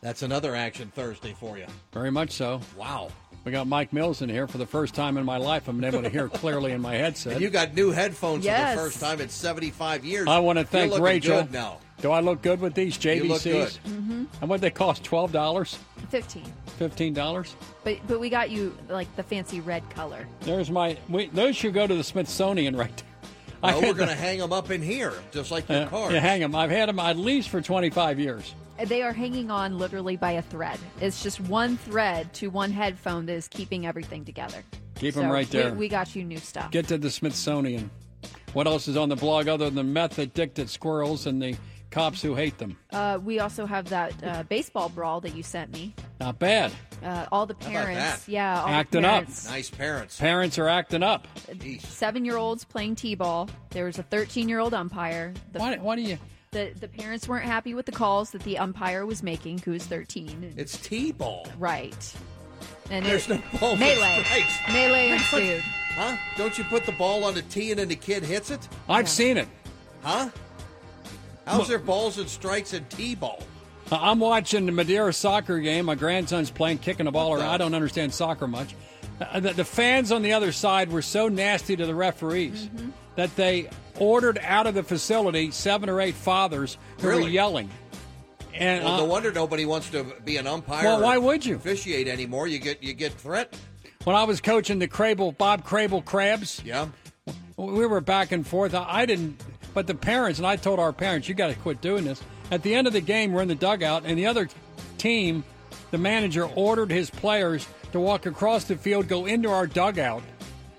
That's another Action Thursday for you. Very much so. Wow. We got Mike Mills in here. For the first time in my life, I'm able to hear clearly in my headset. And you got new headphones for the first time in 75 years. I want to thank Rachel. Good now. Do I look good with these JVCs? You look good. Mm-hmm. And what they cost? $12? $15. But we got you like the fancy red color. There's my. Those should go to the Smithsonian right there. No, we're going to hang them up in here, just like your cars. You hang them. I've had them at least for 25 years. They are hanging on literally by a thread. It's just one thread to one headphone that is keeping everything together. Keep them right there. We got you new stuff. Get to the Smithsonian. What else is on the blog other than meth-addicted squirrels and the cops who hate them? We also have that baseball brawl that you sent me. Not bad. All the parents. How about that? Yeah, all acting the parents. Up. Nice parents. Parents are acting up. Jeez. 7-year-olds playing t-ball. There was a 13-year-old umpire. Why do you... The parents weren't happy with the calls that the umpire was making, who was 13. It's t-ball. Right. And there's no ball. Melee. Melee ensued. Huh? Don't you put the ball on the tee and then the kid hits it? I've seen it. Huh? How's there balls and strikes in t-ball? I'm watching the Madeira soccer game. My grandson's playing, kicking the ball around. I don't understand soccer much. The fans on the other side were so nasty to the referees that they ordered out of the facility 7 or 8 fathers who were yelling. And no wonder nobody wants to be an umpire. Well, why would you officiate anymore? You get threatened. When I was coaching the Bob Crable Crabs, we were back and forth. I didn't, but the parents, and I told our parents, you got to quit doing this. At the end of the game, we're in the dugout, and the other team, the manager ordered his players to walk across the field, go into our dugout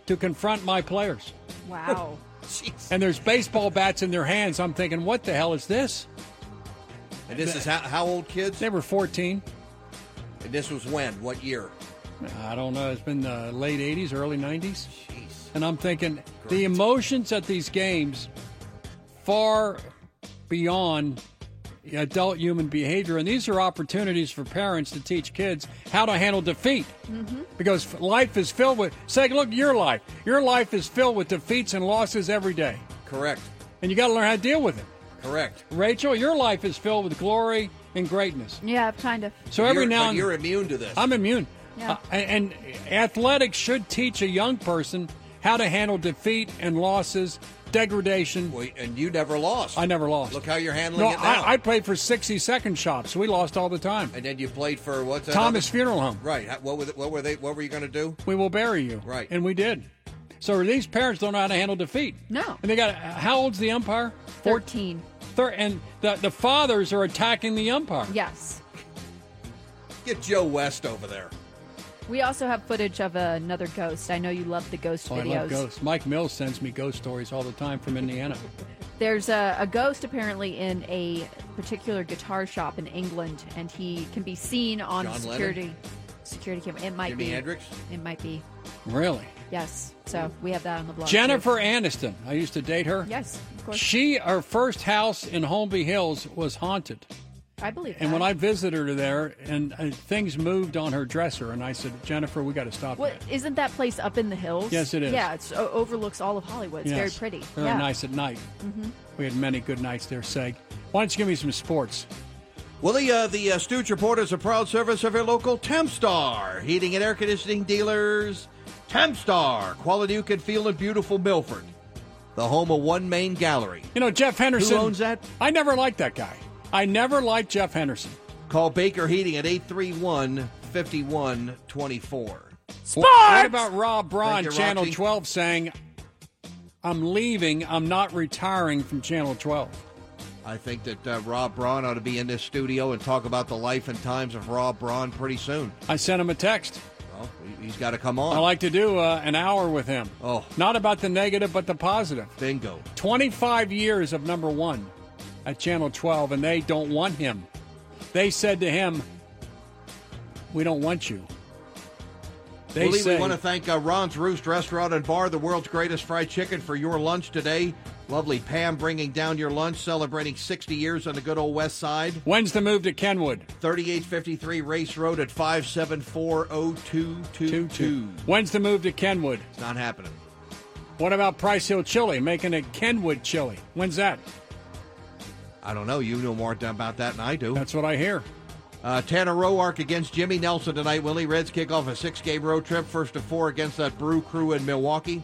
to confront my players. Wow. Jeez. And there's baseball bats in their hands. I'm thinking, what the hell is this? And this is how old kids? They were 14. And this was when? What year? I don't know. It's been the late 80s, early 90s. Jeez. And I'm thinking, the emotions at these games far beyond adult human behavior. And these are opportunities for parents to teach kids how to handle defeat. Mm-hmm. Because life is filled with, look, your life is filled with defeats and losses every day. Correct. And you got to learn how to deal with it. Correct. Rachel, your life is filled with glory and greatness. Yeah, kind of. So every now and then. You're immune to this. I'm immune. Yeah. And athletics should teach a young person how to handle defeat and losses. Degradation. Well, and you never lost. I never lost. Look how you're handling it now. I played for 60-second shops. We lost all the time. And then you played for what's that? Thomas Funeral Home. Right. What were you going to do? We will bury you. Right. And we did. So these parents don't know how to handle defeat. No. And they got how old's the umpire? 14. And the fathers are attacking the umpire. Yes. Get Joe West over there. We also have footage of another ghost. I know you love the ghost videos. I love ghosts. Mike Mills sends me ghost stories all the time from Indiana. There's a ghost apparently in a particular guitar shop in England, and he can be seen on the security camera. It might be. Jimi Hendrix? It might be. Really? Yes. So we have that on the blog. Jennifer Aniston. I used to date her. Yes, of course. Her first house in Holmby Hills was haunted. I believe that. And when I visited her there, and things moved on her dresser, and I said, Jennifer, we got to stop. Well, isn't that place up in the hills? Yes, it is. Yeah, it overlooks all of Hollywood. It's very pretty. Very nice at night. Mm-hmm. We had many good nights there, Seg. Why don't you give me some sports? Well, the Stooge Report is a proud service of your local Tempstar heating and air conditioning dealers. Tempstar, quality you can feel in beautiful Milford, the home of One Main Gallery. You know, Jeff Henderson. Who owns that? I never liked that guy. I never liked Jeff Henderson. Call Baker Heating at 831-5124. Sports! What about Rob Braun, Channel 12, saying, I'm leaving, I'm not retiring from Channel 12? I think that Rob Braun ought to be in this studio and talk about the life and times of Rob Braun pretty soon. I sent him a text. Well, he's got to come on. I like to do an hour with him. Oh. Not about the negative, but the positive. Bingo. 25 years of number one at Channel 12, and they don't want him. They said to him, we don't want you. We want to thank Ron's Roost Restaurant and Bar, the world's greatest fried chicken, for your lunch today. Lovely Pam bringing down your lunch, celebrating 60 years on the good old West Side. When's the move to Kenwood? 3853 Race Road at 5740222. When's the move to Kenwood? It's not happening. What about Price Hill Chili, making a Kenwood chili? When's that? I don't know. You know more about that than I do. That's what I hear. Tanner Roark against Jimmy Nelson tonight. Willie Reds kick off a 6-game road trip, 1-4 against that Brew Crew in Milwaukee.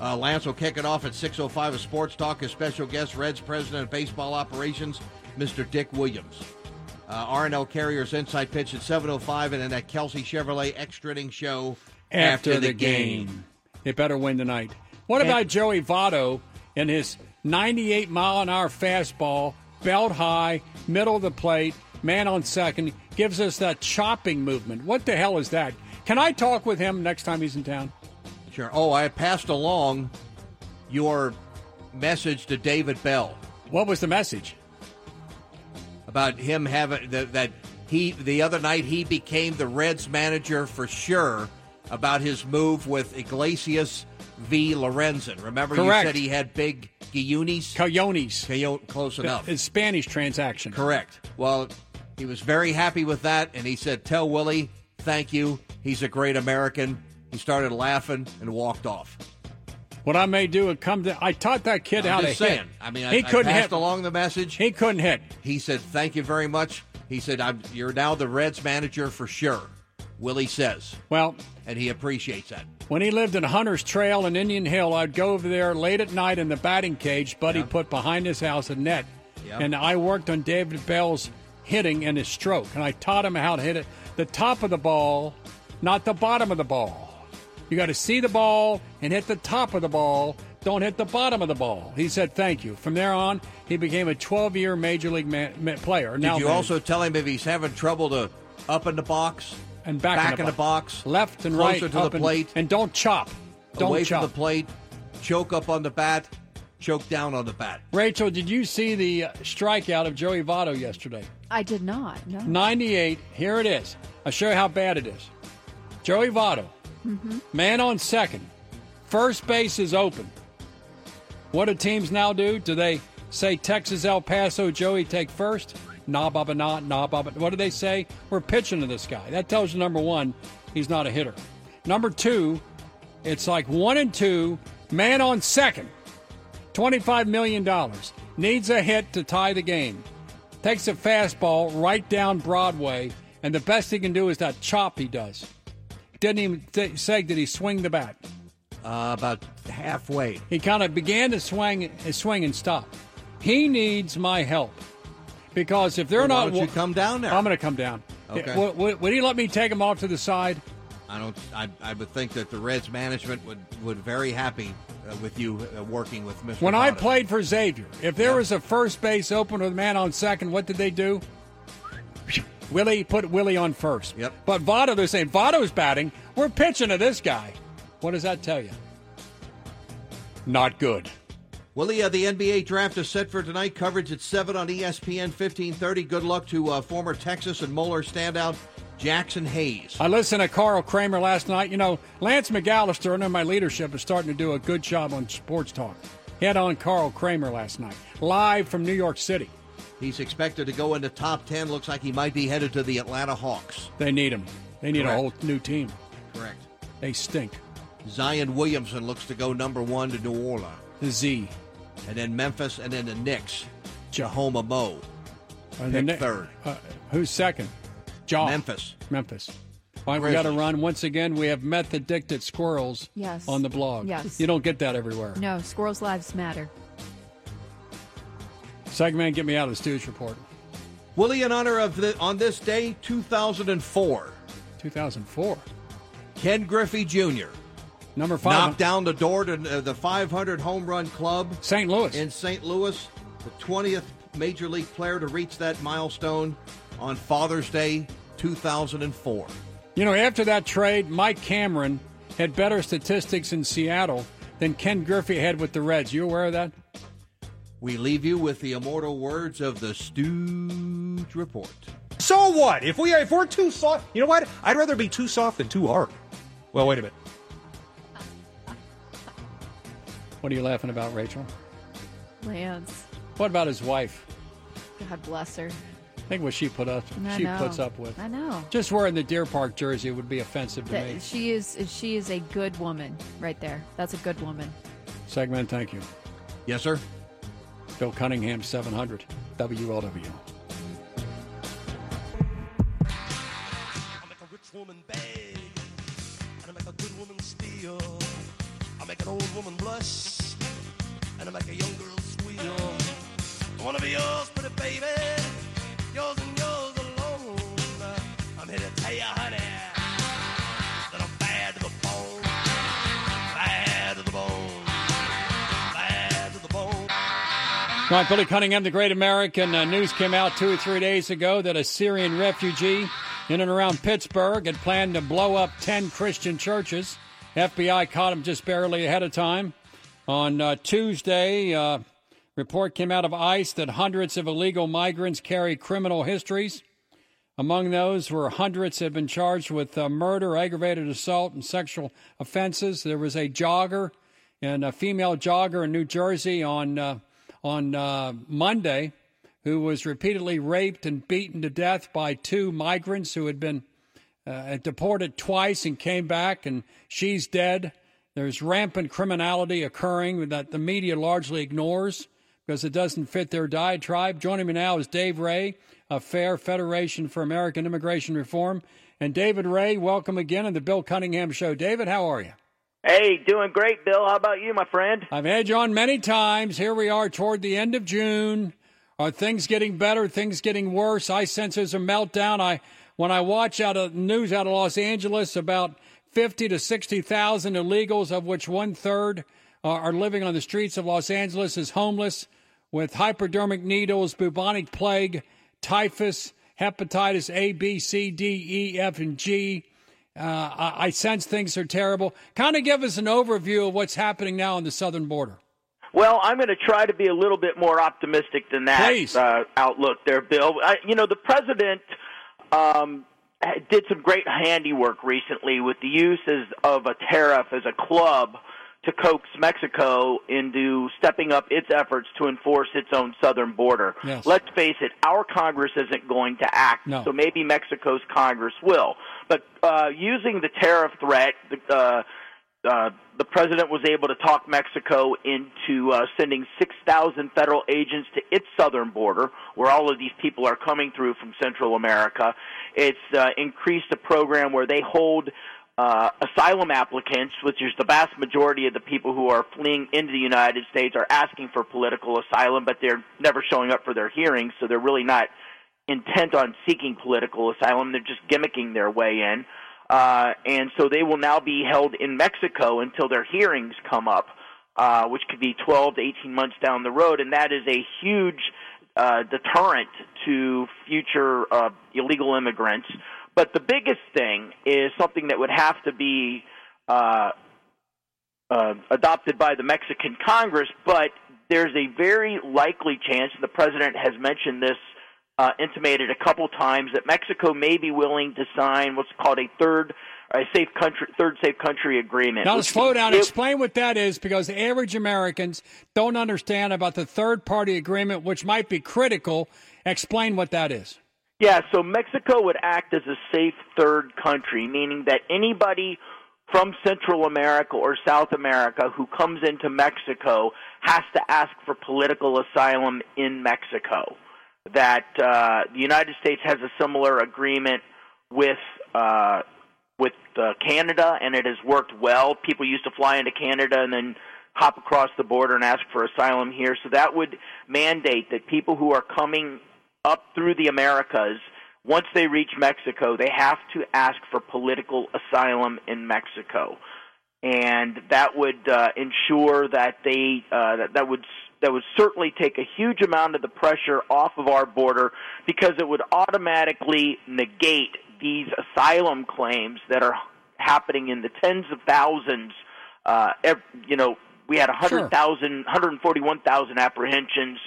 Lance will kick it off at 6:05 of Sports Talk. His special guest, Reds President of Baseball Operations, Mr. Dick Williams. R&L Carriers Inside Pitch at 7:05, and then that Kelsey Chevrolet Extra Inning Show after the game. They better win tonight. What about Joey Votto and his 98-mile-an-hour fastball, belt high, middle of the plate, man on second, gives us that chopping movement. What the hell is that? Can I talk with him next time he's in town? Sure. Oh, I passed along your message to David Bell. What was the message? About him having the other night he became the Reds manager for sure, about his move with Iglesias v. Lorenzen. Remember, correct. You said he had big guiones? Coyones. Close enough. It's Spanish transaction. Correct. Well, he was very happy with that, and he said, tell Willie, thank you. He's a great American. He started laughing and walked off. What I may do is come to... I taught that kid how to hit. I mean, I passed along the message. He couldn't hit. He said, thank you very much. He said, you're now the Reds manager for sure, Willie says. Well... And he appreciates that. When he lived in Hunter's Trail in Indian Hill, I'd go over there late at night in the batting cage. Buddy put behind his house a net. Yeah. And I worked on David Bell's hitting and his stroke. And I taught him how to hit it. The top of the ball, not the bottom of the ball. You got to see the ball and hit the top of the ball. Don't hit the bottom of the ball. He said thank you. From there on, he became a 12-year Major League player. Did now you also tell him if he's having trouble to up in the box? And back in the box. Left and right. Closer to the plate. And don't chop. Away from the plate. Choke up on the bat. Choke down on the bat. Rachel, did you see the strikeout of Joey Votto yesterday? I did not, no. 98. Here it is. I'll show you how bad it is. Joey Votto. Mm-hmm. Man on second. First base is open. What do teams now do? Do they say Texas El Paso, Joey take first? Nah, baba, nah, nah, baba. What do they say? We're pitching to this guy. That tells you, number one, he's not a hitter. Number two, it's like 1 and 2, man on second, $25 million. Needs a hit to tie the game. Takes a fastball right down Broadway, and the best he can do is that chop he does. Didn't even say, did he swing the bat? About halfway. He kind of began to swing and stop. He needs my help. Because if they're not... Why don't you come down there? I'm going to come down. Okay. Would he let me take him off to the side? I would think that the Reds management would very happy with you working with Mr. When Votto. I played for Xavier, if there was a first base open with a man on second, what did they do? Willie on first. Yep. But Votto, they're saying, Votto's batting. We're pitching to this guy. What does that tell you? Not good. Willie, the NBA draft is set for tonight. Coverage at 7 on ESPN 1530. Good luck to former Texas and Moeller standout Jackson Hayes. I listened to Carl Kramer last night. You know, Lance McAllister, under my leadership, is starting to do a good job on Sports Talk. He had on Carl Kramer last night, live from New York City. He's expected to go into top 10. Looks like he might be headed to the Atlanta Hawks. They need him. They need a whole new team. Correct. They stink. Zion Williamson looks to go number 1 to New Orleans. The Z. And then Memphis, and then the Knicks. Jahoma Mo. Pick third. Who's second? Memphis. All right, we got to run. Once again, we have meth-addicted squirrels on the blog. Yes. You don't get that everywhere. No, squirrels' lives matter. Segman, get me out of the Stooge Report. Willie, in honor of on this day, 2004. 2004. Ken Griffey Jr. Number 5. Knocked down the door to the 500 home run club. St. Louis. In St. Louis. the 20th Major League player to reach that milestone on Father's Day 2004. You know, after that trade, Mike Cameron had better statistics in Seattle than Ken Griffey had with the Reds. You aware of that? We leave you with the immortal words of the Stooge Report. So what? If we're too soft, you know what? I'd rather be too soft than too hard. Well, wait a minute. What are you laughing about, Rachel? Lance. What about his wife? God bless her. Think what she puts up with. I know. Just wearing the Deer Park jersey would be offensive to me. She is a good woman right there. That's a good woman. Segment, thank you. Yes, sir. Bill Cunningham, 700 WLW. Woman beg, and I make a good woman steal. I make an old woman blush, and I make a young girl squeal. I wanna be yours, pretty baby, yours and yours alone. I'm here to tell you, honey, that I'm bad to the bone, bad to the bone, bad to the bone. All right, Billy Cunningham, the Great American. News came out 2 or 3 days ago that a Syrian refugee in and around Pittsburgh had planned to blow up 10 Christian churches. FBI caught him just barely ahead of time. On Tuesday, report came out of ICE that hundreds of illegal migrants carry criminal histories. Among those were hundreds that had been charged with murder, aggravated assault, and sexual offenses. There was a jogger, and a female jogger in New Jersey on Monday, who was repeatedly raped and beaten to death by two migrants who had been deported twice and came back, and she's dead. There's rampant criminality occurring that the media largely ignores because it doesn't fit their diatribe. Joining me now is Dave Ray of FAIR, Federation for American Immigration Reform. And David Ray, welcome again on the Bill Cunningham Show. David, how are you? Hey, doing great, Bill. How about you, my friend? I've had you on many times. Here we are toward the end of June. Are things getting better? Things getting worse? I sense there's a meltdown. When I watch news out of Los Angeles, about 50 to 60,000 illegals, of which 1/3 are living on the streets of Los Angeles as homeless, with hypodermic needles, bubonic plague, typhus, hepatitis A, B, C, D, E, F, and G. I sense things are terrible. Kind of give us an overview of what's happening now on the southern border. Well, I'm going to try to be a little bit more optimistic than that outlook there, Bill. The president did some great handiwork recently with the use of a tariff as a club to coax Mexico into stepping up its efforts to enforce its own southern border. Yes. Let's face it, our Congress isn't going to act, so maybe Mexico's Congress will. But using the tariff threat, the president was able to talk Mexico into sending 6,000 federal agents to its southern border, where all of these people are coming through from Central America. It's increased a program where they hold asylum applicants, which is the vast majority of the people who are fleeing into the United States are asking for political asylum, but they're never showing up for their hearings, so they're really not intent on seeking political asylum. They're just gimmicking their way in. And so they will now be held in Mexico until their hearings come up, which could be 12 to 18 months down the road. And that is a huge deterrent to future illegal immigrants. But the biggest thing is something that would have to be adopted by the Mexican Congress, but there's a very likely chance, and the president has mentioned this, intimated a couple times, that Mexico may be willing to sign what's called a third safe country agreement. Now, slow down. Explain what that is, because the average Americans don't understand about the third-party agreement, which might be critical. Explain what that is. Yeah, so Mexico would act as a safe third country, meaning that anybody from Central America or South America who comes into Mexico has to ask for political asylum in Mexico. That the United States has a similar agreement with Canada, and it has worked well. People used to fly into Canada and then hop across the border and ask for asylum here. So that would mandate that people who are coming up through the Americas, once they reach Mexico, they have to ask for political asylum in Mexico. And that would ensure that they that would that would certainly take a huge amount of the pressure off of our border, because it would automatically negate these asylum claims that are happening in the tens of thousands. We had 100,000, 141,000 apprehensions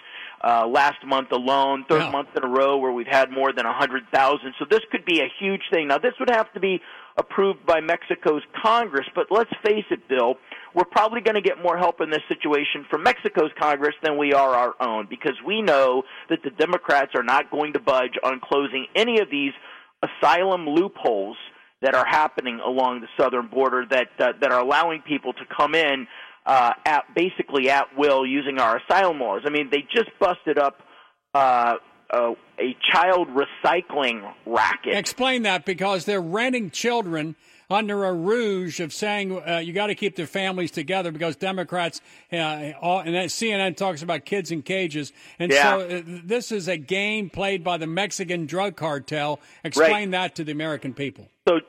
last month alone, third month in a row where we've had more than 100,000. So this could be a huge thing. Now, this would have to be approved by Mexico's Congress, but let's face it, Bill, we're probably going to get more help in this situation from Mexico's Congress than we are our own, because we know that the Democrats are not going to budge on closing any of these asylum loopholes that are happening along the southern border that are allowing people to come in at will using our asylum laws. I mean, they just busted up a child recycling racket. Explain that, because they're renting children under a ruse of saying you got to keep their families together because Democrats and CNN talks about kids in cages. And so this is a game played by the Mexican drug cartel. Explain that to the American people. So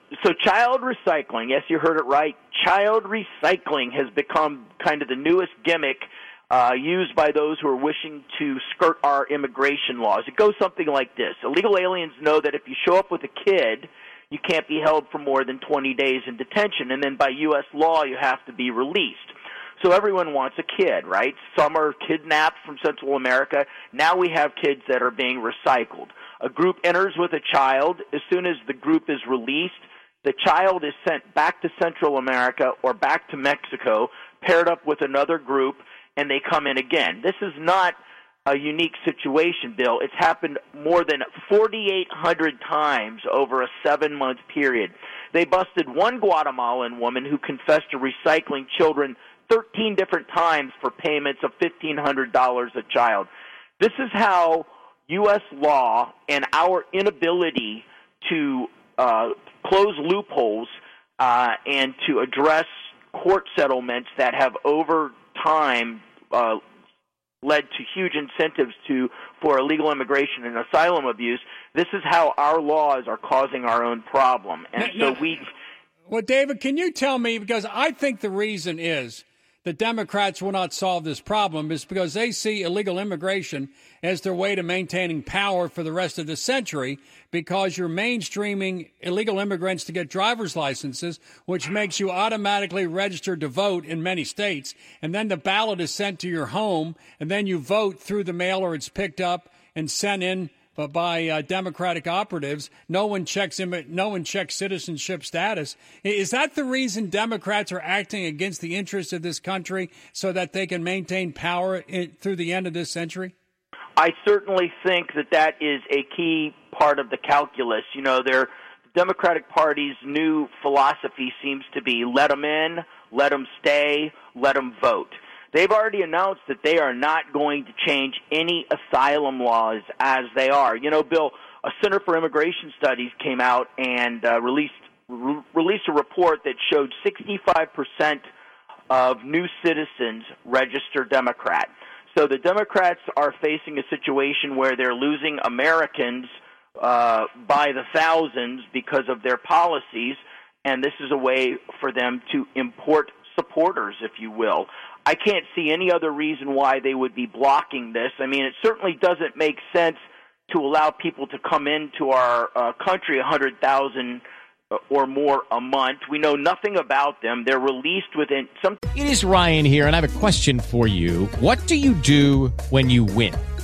child recycling, yes, you heard it right. Child recycling has become kind of the newest gimmick used by those who are wishing to skirt our immigration laws. It goes something like this. Illegal aliens know that if you show up with a kid, you can't be held for more than 20 days in detention, and then by U.S. law, you have to be released. So everyone wants a kid, right? Some are kidnapped from Central America. Now we have kids that are being recycled. A group enters with a child. As soon as the group is released, the child is sent back to Central America or back to Mexico, paired up with another group, and they come in again. This is not a unique situation, Bill. It's happened more than 4,800 times over a 7-month period. They busted one Guatemalan woman who confessed to recycling children 13 different times for payments of $1,500 a child. This is how U.S. law and our inability to close loopholes and to address court settlements that have over time led to huge incentives for illegal immigration and asylum abuse. This is how our laws are causing our own problem. And Well, David, can you tell me, because I think the reason is the Democrats will not solve this problem is because they see illegal immigration as their way to maintaining power for the rest of the century, because you're mainstreaming illegal immigrants to get driver's licenses, which makes you automatically registered to vote in many states. And then the ballot is sent to your home, and then you vote through the mail, or it's picked up and sent in by Democratic operatives. No one checks citizenship status. Is that the reason Democrats are acting against the interests of this country, so that they can maintain power through the end of this century? I certainly think that is a key part of the calculus. You know, the Democratic Party's new philosophy seems to be let them in, let them stay, let them vote. They've already announced that they are not going to change any asylum laws as they are. You know, Bill, a Center for Immigration Studies came out and released a report that showed 65% of new citizens register Democrat. So the Democrats are facing a situation where they're losing Americans by the thousands because of their policies, and this is a way for them to import supporters, if you will. I can't see any other reason why they would be blocking this. I mean, it certainly doesn't make sense to allow people to come into our country 100,000 or more a month. We know nothing about them. They're released within some... It is Ryan here, and I have a question for you. What do you when you win?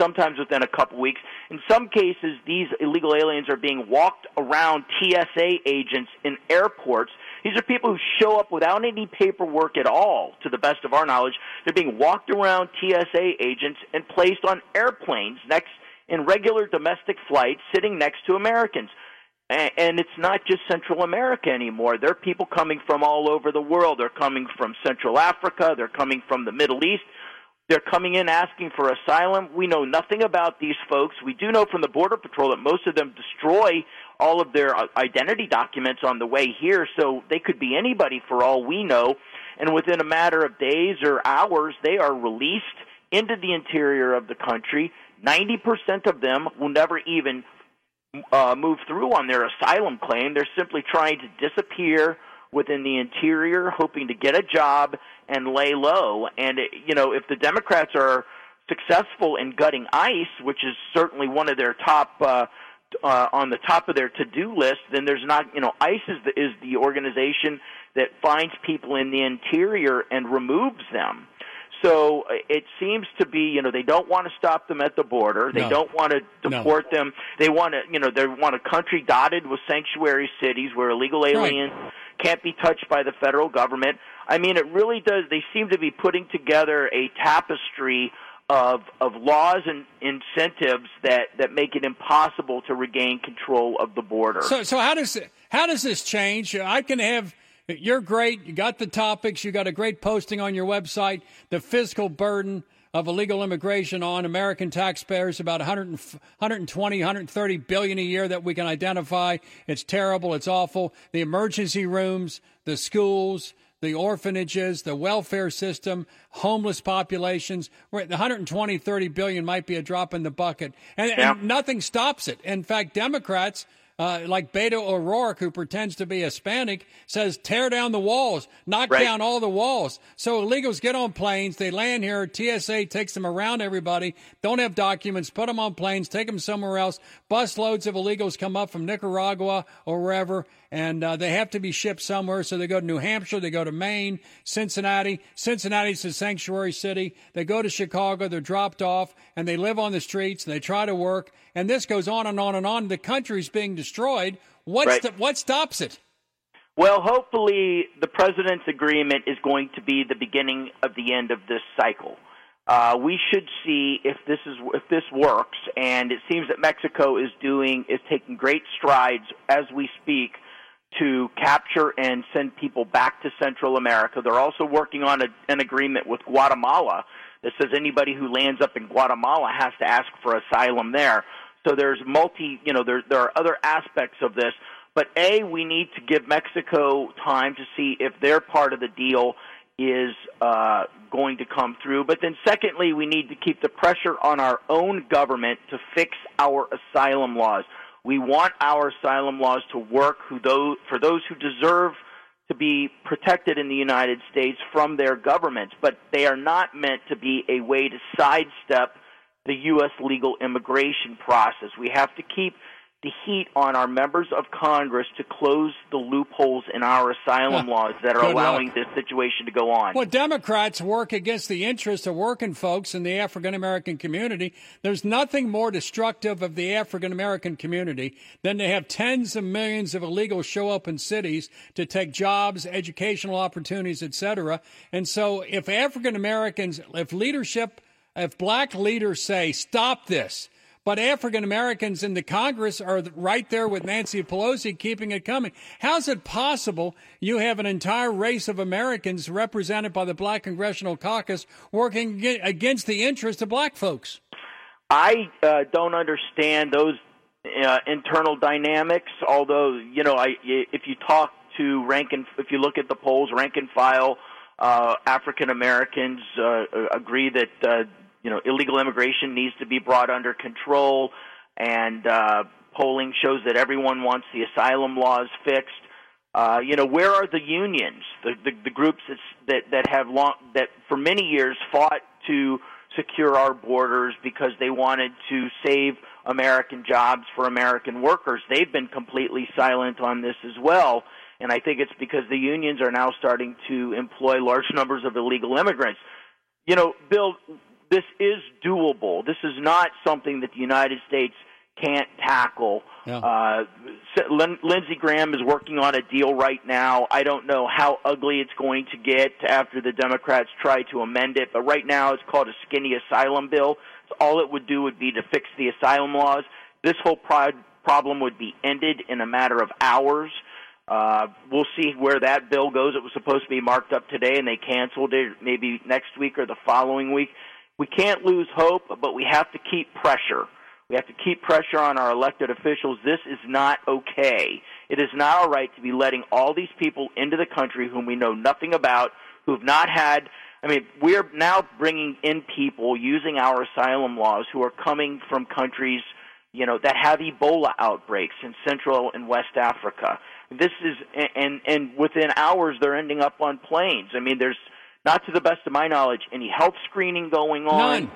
Sometimes within a couple weeks. In some cases, these illegal aliens are being walked around TSA agents in airports. These are people who show up without any paperwork at all, to the best of our knowledge. They're being walked around TSA agents and placed on airplanes in regular domestic flights, sitting next to Americans. And it's not just Central America anymore. There are people coming from all over the world. They're coming from Central Africa. They're coming from the Middle East. They're coming in asking for asylum. We know nothing about these folks. We do know from the Border Patrol that most of them destroy all of their identity documents on the way here, so they could be anybody for all we know. And within a matter of days or hours, they are released into the interior of the country. 90% of them will never even move through on their asylum claim. They're simply trying to disappear within the interior, hoping to get a job and lay low. And, you know, if the Democrats are successful in gutting ICE, which is certainly one of their top on the top of their to-do list, then there's not, you know, ICE is the organization that finds people in the interior and removes them. So it seems to be, you know, they don't want to stop them at the border. They don't want to deport them. They want to, you know, they want a country dotted with sanctuary cities where illegal aliens can't be touched by the federal government. I mean, it really does. They seem to be putting together a tapestry of laws and incentives that make it impossible to regain control of the border. So how does this change? I can have. You're great. You got the topics. You got a great posting on your website. The fiscal burden of illegal immigration on American taxpayers, about $120-130 billion a year that we can identify. It's terrible. It's awful. The emergency rooms, the schools, the orphanages, the welfare system, homeless populations. We're at the $120-130 billion might be a drop in the bucket. And nothing stops it. In fact, Democrats like Beto O'Rourke, who pretends to be Hispanic, says tear down the walls, knock down all the walls. So illegals get on planes, they land here, TSA takes them around everybody, don't have documents, put them on planes, take them somewhere else. Busloads of illegals come up from Nicaragua or wherever, and they have to be shipped somewhere. So they go to New Hampshire, they go to Maine, Cincinnati. Cincinnati's a sanctuary city. They go to Chicago, they're dropped off, and they live on the streets, and they try to work. And this goes on and on and on. The country's being destroyed. What stops it? Well, hopefully the president's agreement is going to be the beginning of the end of this cycle. We should see if this works, and it seems that Mexico is taking great strides as we speak to capture and send people back to Central America. They're also working on an agreement with Guatemala that says anybody who lands up in Guatemala has to ask for asylum there. So there's there are other aspects of this, but we need to give Mexico time to see if their part of the deal is going to come through. But then secondly, we need to keep the pressure on our own government to fix our asylum laws. We want our asylum laws to work for those who deserve to be protected in the United States from their governments, but they are not meant to be a way to sidestep the U.S. legal immigration process. We have to keep the heat on our members of Congress to close the loopholes in our asylum laws that are allowing this situation to go on. Well, Democrats work against the interests of working folks in the African-American community. There's nothing more destructive of the African-American community than to have tens of millions of illegals show up in cities to take jobs, educational opportunities, etc. And so if African-Americans, if black leaders say, stop this, but African-Americans in the Congress are right there with Nancy Pelosi keeping it coming. How is it possible you have an entire race of Americans represented by the Black Congressional Caucus working against the interests of black folks? I don't understand those internal dynamics, although, you know, if you look at the polls, rank and file African-Americans agree that illegal immigration needs to be brought under control, and polling shows that everyone wants the asylum laws fixed. Where are the unions, the groups that for many years fought to secure our borders because they wanted to save American jobs for American workers? They've been completely silent on this as well, and I think it's because the unions are now starting to employ large numbers of illegal immigrants. You know, Bill, this is doable. This is not something that the United States can't tackle. Yeah. Lindsey Graham is working on a deal right now. I don't know how ugly it's going to get after the Democrats try to amend it, but right now it's called a skinny asylum bill. All it would do would be to fix the asylum laws. This whole problem would be ended in a matter of hours. We'll see where that bill goes. It was supposed to be marked up today, and they canceled it, maybe next week or the following week. We can't lose hope, but we have to keep pressure. We have to keep pressure on our elected officials. This is not okay. It is not all right to be letting all these people into the country whom we know nothing about, who have not had – I mean, we're now bringing in people using our asylum laws who are coming from countries, you know, that have Ebola outbreaks in Central and West Africa. This is – and within hours they're ending up on planes. I mean, there's not to the best of my knowledge any health screening going on. None.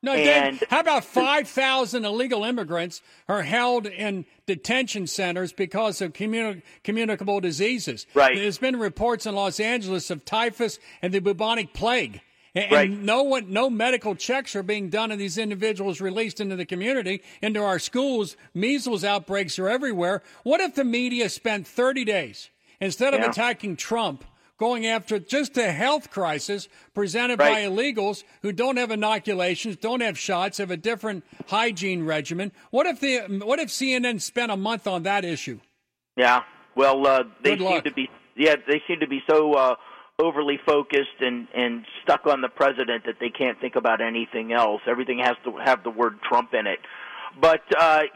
No, Dan, how about 5,000 illegal immigrants are held in detention centers because of communicable diseases? Right. There's been reports in Los Angeles of typhus and the bubonic plague. And right. No medical checks are being done of these individuals released into the community, into our schools. Measles outbreaks are everywhere. What if the media spent 30 days, instead of attacking Trump, going after just a health crisis presented by illegals who don't have inoculations, don't have shots, have a different hygiene regimen? What if CNN spent a month on that issue? Yeah, well, they seem to be so overly focused and stuck on the president that they can't think about anything else. Everything has to have the word Trump in it. But,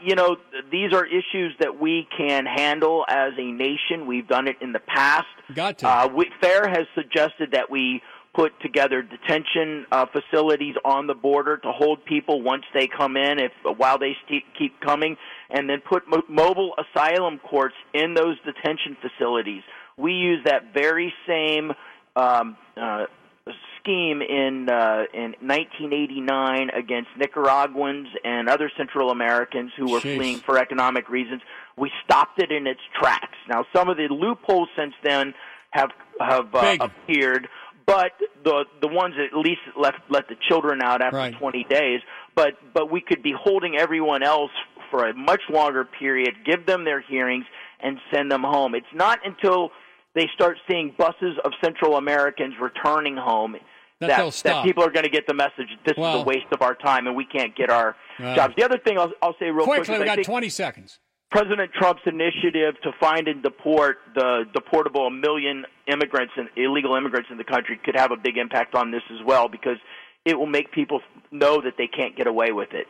you know, these are issues that we can handle as a nation. We've done it in the past. Got to. FAIR has suggested that we put together detention facilities on the border to hold people once they come in, while they keep coming, and then put mobile asylum courts in those detention facilities. We use that very same scheme in 1989 against Nicaraguans and other Central Americans who were fleeing for economic reasons. We stopped it in its tracks. Now, some of the loopholes since then have appeared, but the ones that at least let the children out after 20 days. But we could be holding everyone else for a much longer period, give them their hearings, and send them home. It's not until they start seeing buses of Central Americans returning home that people are going to get the message this is a waste of our time and we can't get our jobs. The other thing I'll say real quickly, we've got 20 seconds. President Trump's initiative to find and deport the deportable million immigrants and illegal immigrants in the country could have a big impact on this as well, because it will make people know that they can't get away with it.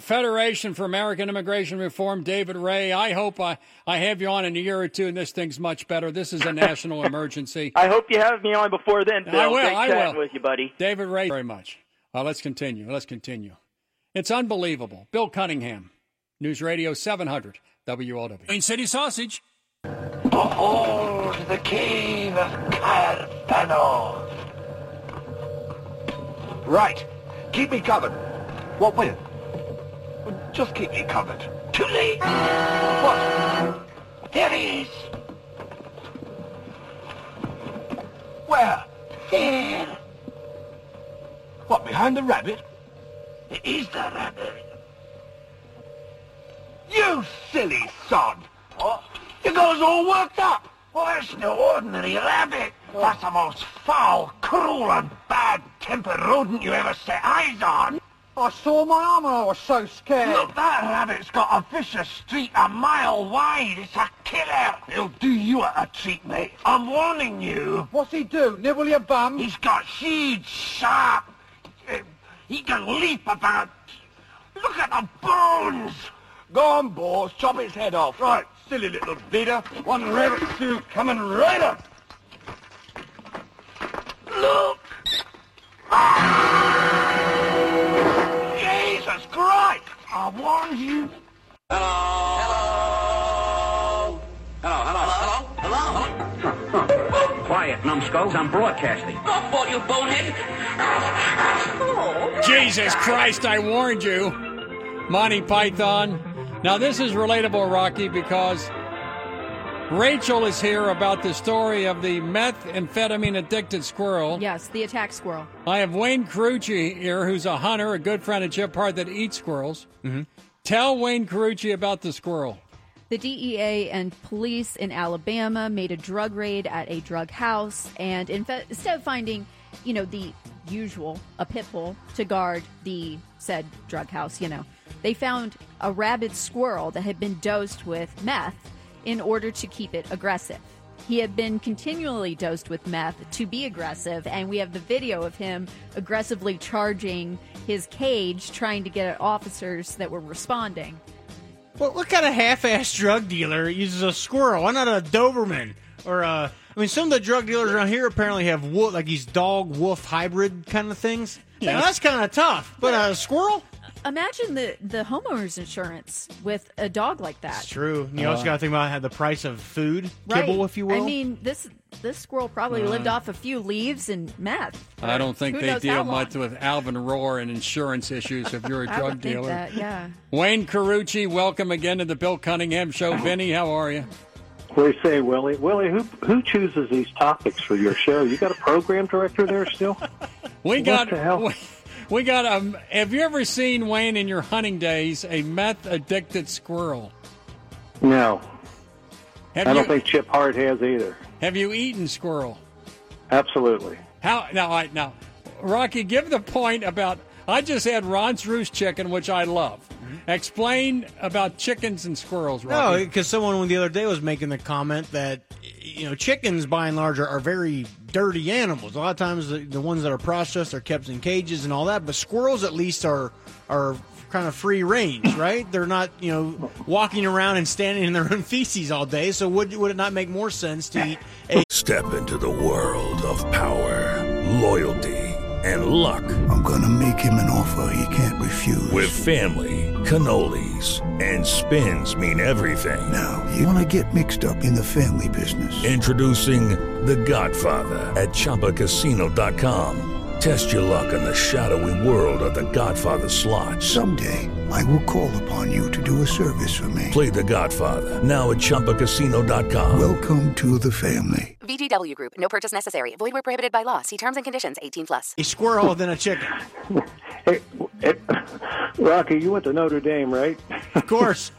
Federation for American Immigration Reform, David Ray, I hope I have you on in a year or two and this thing's much better. This is a national emergency. I hope you have me on before then, Bill. I will. Thanks I will. With you, buddy. David Ray, very much. Let's continue. It's unbelievable. Bill Cunningham, News Radio 700, WLW. Queen City Sausage. Behold the cave of Carpanor. Right. Keep me covered. What with? Just keep me covered. Too late. What? There he is. Where? There. What, behind the rabbit? It is the rabbit. You silly sod. Oh, you girls all worked up. Oh, that's no ordinary rabbit. That's the most foul, cruel, and bad-tempered rodent you ever set eyes on. I saw my arm and I was so scared. Look, that rabbit's got a vicious streak a mile wide. It's a killer. He'll do you a treat, mate. I'm warning you. What's he do? Nibble your bum? He's got huge, sharp... He can leap about... Look at the bones. Go on, boys. Chop his head off. Right, silly little beater. One rabbit stew coming right up. Look. Jesus Christ! I warned you. Hello. Hello. Hello. Hello. Hello. Hello. Hello. Quiet, numbskulls. I'm broadcasting. Off for you, bonehead. Oh, Jesus Christ! I warned you. Monty Python. Now this is relatable, Rocky, because Rachel is here about the story of the methamphetamine-addicted squirrel. Yes, the attack squirrel. I have Wayne Carucci here, who's a hunter, a good friend of Chip Hart that eats squirrels. Mm-hmm. Tell Wayne Carucci about the squirrel. The DEA and police in Alabama made a drug raid at a drug house, and instead of finding, you know, the usual, a pit bull, to guard the said drug house, you know, they found a rabid squirrel that had been dosed with meth in order to keep it aggressive. He had been continually dosed with meth to be aggressive, and we have the video of him aggressively charging his cage, trying to get at officers that were responding. Well, what kind of half-assed drug dealer uses a squirrel? Why not a Doberman? Or a... I mean, some of the drug dealers around here apparently have wolf, like these dog-wolf hybrid kind of things. Yeah. Now, that's kind of tough, but a squirrel? Imagine the homeowner's insurance with a dog like that. It's true. You also got to think about how the price of food, kibble, if you will. I mean, this squirrel probably lived off a few leaves and meth. I don't think they deal much with Alvin Rohr and insurance issues if you're a drug dealer. That, yeah. Wayne Carucci, welcome again to the Bill Cunningham Show. Vinny, how are you? What do you say, Willie? Willie, who chooses these topics for your show? You got a program director there still? Have you ever seen, Wayne, in your hunting days, a meth-addicted squirrel? No. I don't think Chip Hart has either. Have you eaten squirrel? Absolutely. How? Now, Rocky, give the point about, I just had Ron's Roost Chicken, which I love. Mm-hmm. Explain about chickens and squirrels, Rocky. No, because someone the other day was making the comment that, chickens, by and large, are very dirty animals. A lot of times the ones that are processed are kept in cages and all that, but squirrels at least are kind of free range, right? They're not, walking around and standing in their own feces all day, so would it not make more sense to eat a... Step into the world of power, loyalty, and luck. I'm going to make him an offer he can't refuse. With family, cannolis, and spins mean everything. Now, you want to get mixed up in the family business. Introducing... The Godfather at Chumbacasino.com. Test your luck in the shadowy world of The Godfather slot. Someday, I will call upon you to do a service for me. Play The Godfather now at Chumbacasino.com. Welcome to the family. VGW Group. No purchase necessary. Void where prohibited by law. See terms and conditions. 18+. A squirrel than a chicken. Hey, Rocky, you went to Notre Dame, right? Of course.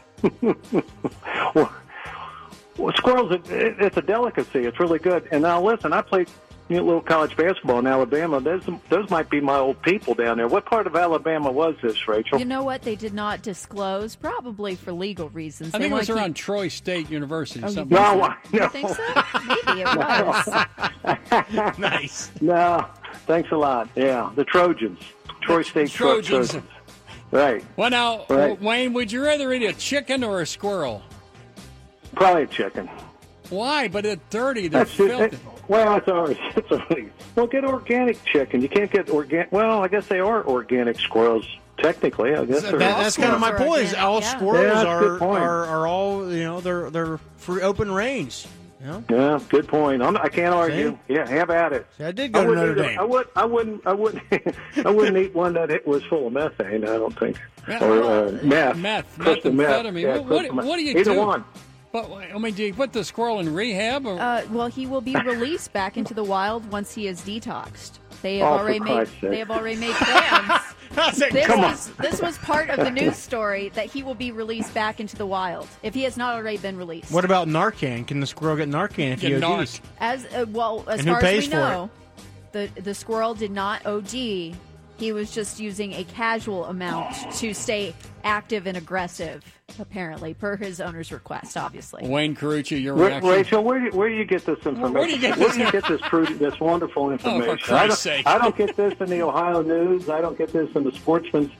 Well, squirrels, it's a delicacy. It's really good. And now, listen, I played a little college basketball in Alabama. Those might be my old people down there. What part of Alabama was this, Rachel? You know what? They did not disclose, probably for legal reasons. I think it was around Troy State University. Oh, something. No, like no. You think so? Maybe it was. Nice. No, thanks a lot. Yeah, the Trojans. Troy State Trojans. Right. Well, now, right. Wayne, would you rather eat a chicken or a squirrel? Probably a chicken. Why? But it's dirty. They're filthy. It's already. Well, get organic chicken. You can't get organic. Well, I guess they are organic squirrels. Technically, I guess that's kind of my point. Is all squirrels are all they're free open range. Yeah. Yeah, good point. I can't argue. See? Yeah, have at it. See, I did go to Notre Dame. I wouldn't. I wouldn't eat one that it was full of methane. I don't think. Meth. Methamphetamine. Yeah, what do you do? Either one. But, do you put the squirrel in rehab? Or? He will be released back into the wild once he is detoxed. They have already made plans. This was part of the news story that he will be released back into the wild if he has not already been released. What about Narcan? Can the squirrel get Narcan if he ODs? As far as we know, the squirrel did not OD. He was just using a casual amount to stay active and aggressive, apparently, per his owner's request, obviously. Wayne Carucci, your reaction? Rachel, where do you get this information? Where do you get this wonderful information? Oh, for Christ's sake. I don't get this in the Ohio News. I don't get this in the Sportsman's,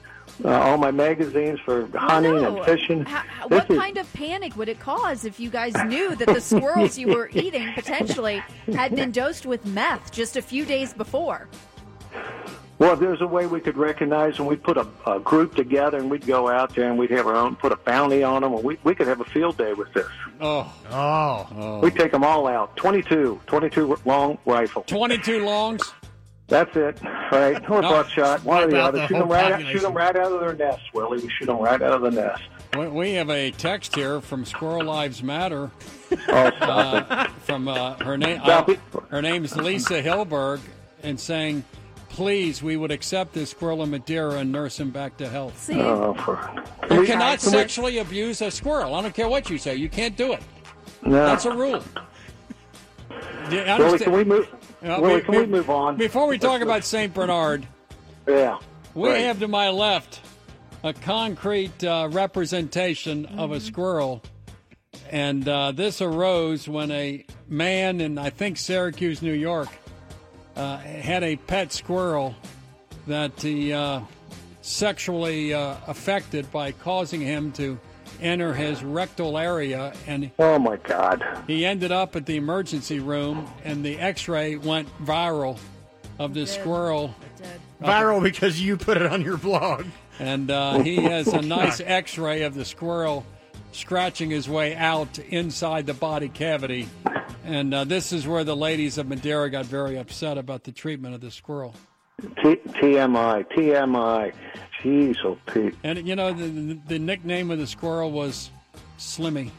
all my magazines for hunting and fishing. What kind of panic would it cause if you guys knew that the squirrels you were eating potentially had been dosed with meth just a few days before? Well, if there's a way we could recognize, and we'd put a group together, and we'd go out there, and we'd have our own, put a bounty on them, and we could have a field day with this. Oh. We'd take them all out. 22 long rifle. 22 longs? That's it, right? Or buckshot, one or the other. Shoot them right out of their nest, Willie. We shoot them right out of the nest. We have a text here from Squirrel Lives Matter. Her name is Lisa Hilberg, and saying... Please, we would accept this squirrel in Madeira and nurse him back to health. See? You cannot sexually abuse a squirrel. I don't care what you say. You can't do it. No. That's a rule. Willie, can we move? Willie, can we move on? Before we talk about St. Bernard, we have to my left a concrete representation of a squirrel. And this arose when a man in, I think, Syracuse, New York, had a pet squirrel that he sexually affected by causing him to enter his rectal area. And oh, my God. He ended up at the emergency room, and the X-ray went viral of this squirrel. Viral because you put it on your blog. And he has a nice X-ray of the squirrel scratching his way out inside the body cavity. And this is where the ladies of Madeira got very upset about the treatment of the squirrel. TMI. Jeez, oh, Pete. And, you know, the nickname of the squirrel was Slimmy.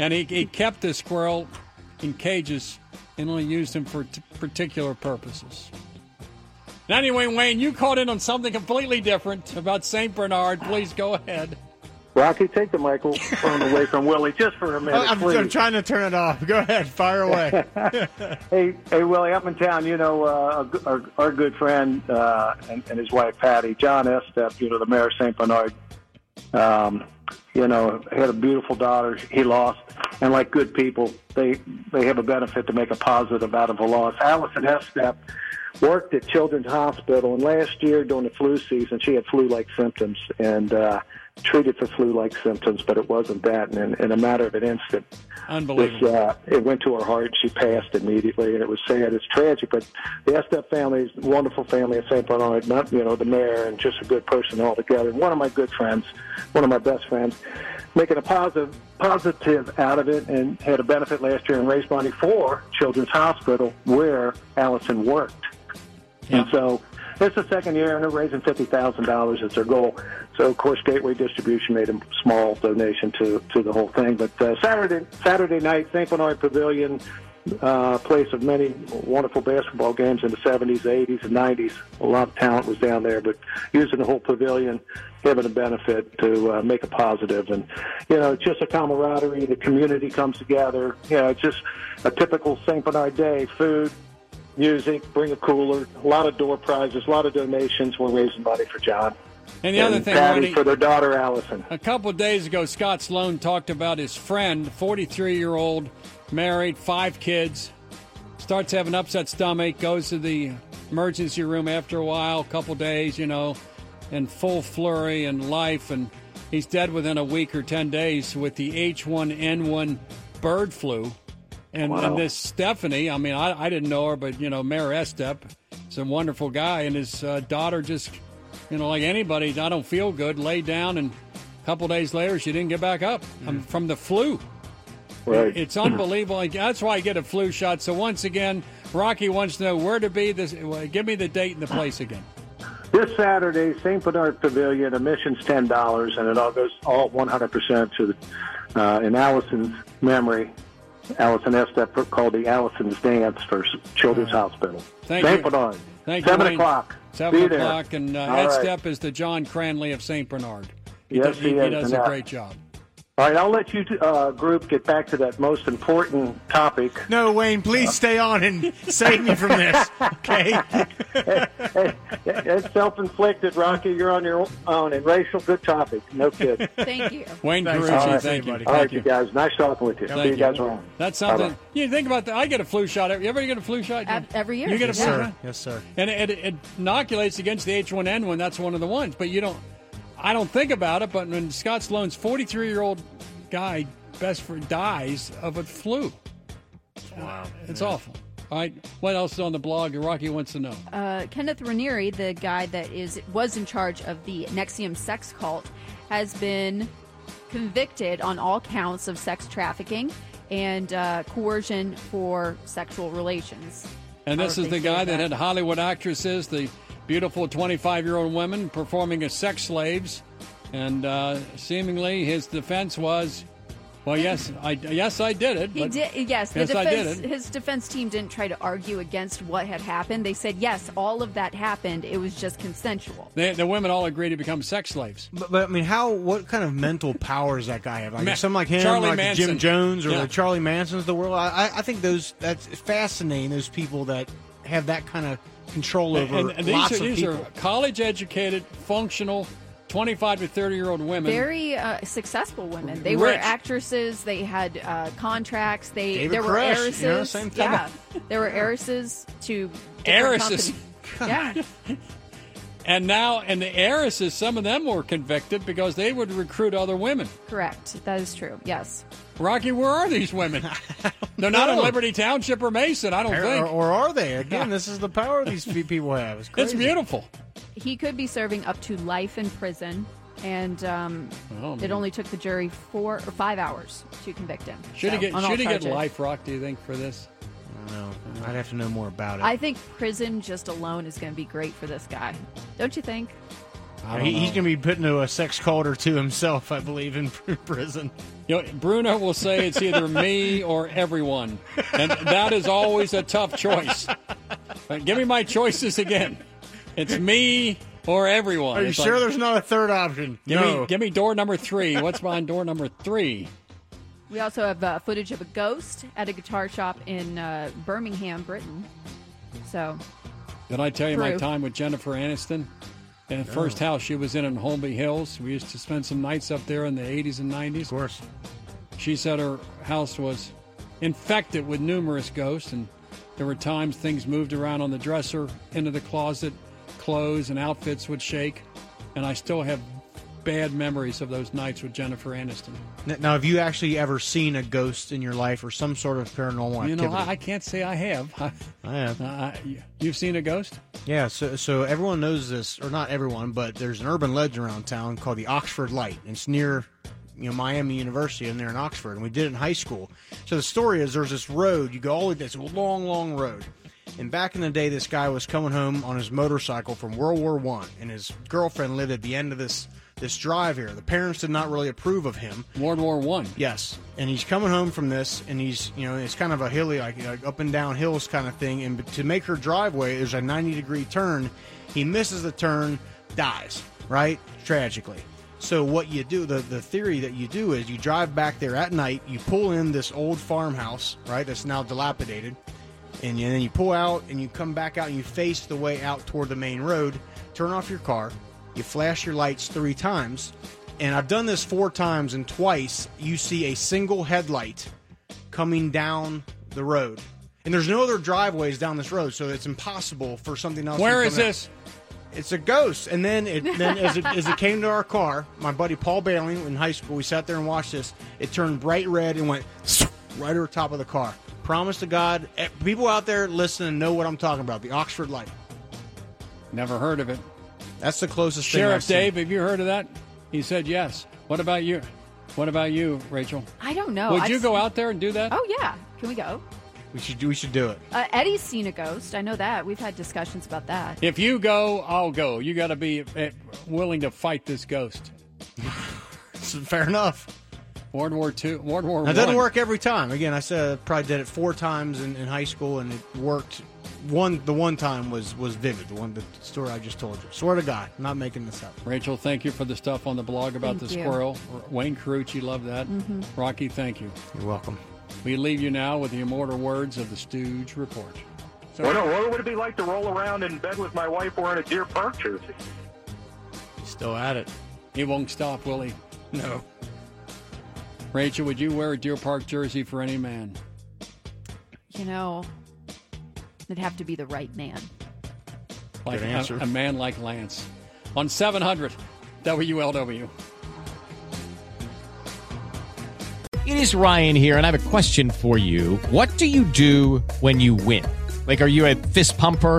And he kept the squirrel in cages and only used them for particular purposes. Now, anyway, Wayne, you called in on something completely different about St. Bernard. Please go ahead. Rocky, take the microphone away from Willie just for a minute, please. I'm trying to turn it off. Go ahead. Fire away. Hey, Willie, up in town, you know, our good friend and his wife, Patty, John Estep, you know, the mayor of St. Bernard, you know, had a beautiful daughter he lost. And like good people, they have a benefit to make a positive out of a loss. Allison Estep worked at Children's Hospital, and last year during the flu season, she had flu-like symptoms and treated for flu-like symptoms, but it wasn't that. And in a matter of an instant, unbelievable, it went to her heart. She passed immediately, and it was sad. It's tragic, but the Estep family is a wonderful family at St. Bernard, not, you know, the mayor, and just a good person altogether. One of my good friends, one of my best friends, making a positive out of it, and had a benefit last year and raised money for Children's Hospital where Allison worked. Yeah. And so it's the second year, and they're raising $50,000 as their goal. So, of course, Gateway Distribution made a small donation to the whole thing. But Saturday night, St. Bernard Pavilion, place of many wonderful basketball games in the 70s, 80s, and 90s. A lot of talent was down there, but using the whole pavilion, having a benefit to make a positive. And, you know, it's just a camaraderie. The community comes together. You know, it's just a typical St. Bernard day. Food, music, bring a cooler, a lot of door prizes, a lot of donations. We're raising money for John. And the other thing, Patty, Marty, for their daughter, Allison. A couple of days ago, Scott Sloan talked about his friend, 43-year-old, married, 5 kids, starts having an upset stomach, goes to the emergency room after a while, a couple of days, you know, and full flurry and life. And he's dead within a week or 10 days with the H1N1 bird flu. And, wow. And this Stephanie, I mean, I didn't know her, but, you know, Mayor Estep is a wonderful guy. And his daughter just, you know, like anybody, I don't feel good, laid down. And a couple days later, she didn't get back up from the flu. Right. It's unbelievable. That's why I get a flu shot. So once again, Rocky wants to know where to be. Give me the date and the place again. This Saturday, St. Bernard Pavilion, admission's $10, and it all goes 100% to the, in Allison's memory. Allison Estep called the Allison's Dance for Children's Hospital. St. Bernard. Thank you, 7 Wayne. O'clock. 7 be o'clock. There. And Estep is the John Cranley of St. Bernard. He does a great job. All right, I'll let you group get back to that most important topic. No, Wayne, please stay on and save me from this, okay? It's self-inflicted, Rocky. You're on your own. And racial, good topic. No kidding. Thank you. Wayne Garucci, right. Thank you. All right, you guys. Nice talking with you. Thank See you guys around. That's something. Bye-bye. You think about that. I get a flu shot. Everybody get a flu shot? Every year. You get a flu shot? Yes, sir. And it inoculates against the H1N1. That's one of the ones. But you don't. I don't think about it, but when Scott Sloan's 43-year-old guy, best friend, dies of a flu. Wow. It's awful. All right, what else is on the blog? Rocky wants to know. Kenneth Ranieri, the guy that was in charge of the Nexium sex cult, has been convicted on all counts of sex trafficking and coercion for sexual relations. And this is the guy that had Hollywood actresses, the beautiful 25-year-old women performing as sex slaves, and seemingly his defense was, "Well, yes, I did it." He did. Yes, the defense. His defense team didn't try to argue against what had happened. They said, "Yes, all of that happened. It was just consensual." The women all agreed to become sex slaves. But I mean, what kind of mental power does that guy have? Like someone like him, Charlie like Manson. Jim Jones, or the Charlie Mansons of the world. I think that's fascinating. Those people that have that kind of control over and lots of people. These are college-educated, functional, 25 to 30-year-old women. Very successful women. They were actresses. They had contracts. There were heiresses. You know, same thing. Yeah. There were heiresses to different companies. Yeah. And now, and the heiresses, some of them were convicted because they would recruit other women. Correct. That is true. Yes. Rocky, where are these women? They're not in Liberty Township or Mason, I don't think. Or are they? Again, this is the power these people have. It's crazy. It's beautiful. He could be serving up to life in prison, and it only took the jury 4 or 5 hours to convict him. Should he get life, Rock, do you think, for this? No, I'd have to know more about it. I think prison just alone is going to be great for this guy. Don't you think? He's going to be put into a sex cult or two himself, I believe, in prison. You know, Bruno will say it's either me or everyone. And that is always a tough choice. But give me my choices again. It's me or everyone. Are you sure there's not a third option? Give me door number 3. What's behind door number 3? We also have footage of a ghost at a guitar shop in Birmingham, Britain. So, did I tell you my time with Jennifer Aniston? And the first house she was in Holmby Hills. We used to spend some nights up there in the 80s and 90s. Of course. She said her house was infected with numerous ghosts, and there were times things moved around on the dresser, into the closet, clothes and outfits would shake, and I still have bad memories of those nights with Jennifer Aniston. Now, have you actually ever seen a ghost in your life or some sort of paranormal activity? You know, I can't say I have. I have. You've seen a ghost? Yeah, so everyone knows this, or not everyone, but there's an urban legend around town called the Oxford Light. It's near Miami University, and they're in Oxford, and we did it in high school. So the story is there's this road. You go all the way down. It's a long, long road. And back in the day, this guy was coming home on his motorcycle from World War I, and his girlfriend lived at the end of this drive here. The parents did not really approve of him. World War One. Yes. And he's coming home from this, and he's, it's kind of a hilly, like up and down hills kind of thing. And to make her driveway, there's a 90-degree turn. He misses the turn, dies, right? Tragically. So what you do, the theory that you do is you drive back there at night, you pull in this old farmhouse, right, that's now dilapidated, and then you pull out, and you come back out, and you face the way out toward the main road, turn off your car, you flash your lights 3 times, and I've done this 4 times, and twice you see a single headlight coming down the road. And there's no other driveways down this road, so it's impossible for something else. Where is this? It's a ghost. And then as it came to our car, my buddy Paul Bailey in high school, we sat there and watched this. It turned bright red and went right over the top of the car. Promise to God, people out there listen and know what I'm talking about. The Oxford Light. Never heard of it. That's the closest Sheriff thing. Sheriff Dave, have you heard of that? He said yes. What about you? What about you, Rachel? I don't know. Would you go out there and do that? Oh, yeah. Can we go? We should do it. Eddie's seen a ghost. I know that. We've had discussions about that. If you go, I'll go. You got to be willing to fight this ghost. Fair enough. World War II, World War I. It doesn't work every time. Again, I said I probably did it 4 times in high school, and it worked. The one time was vivid. The story I just told you. Swear to God, I'm not making this up. Rachel, thank you for the stuff on the blog about the squirrel. Wayne Carucci, love that. Mm-hmm. Rocky, thank you. You're welcome. We leave you now with the immortal words of the Stooge Report. So, what would it be like to roll around in bed with my wife wearing a Deer Park jersey? He's still at it. He won't stop, will he? No. Rachel, would you wear a Deer Park jersey for any man? It'd have to be the right man. Like good answer. A man like Lance. On 700 WLW. It is Ryan here, and I have a question for you. What do you do when you win? Like, are you a fist pumper,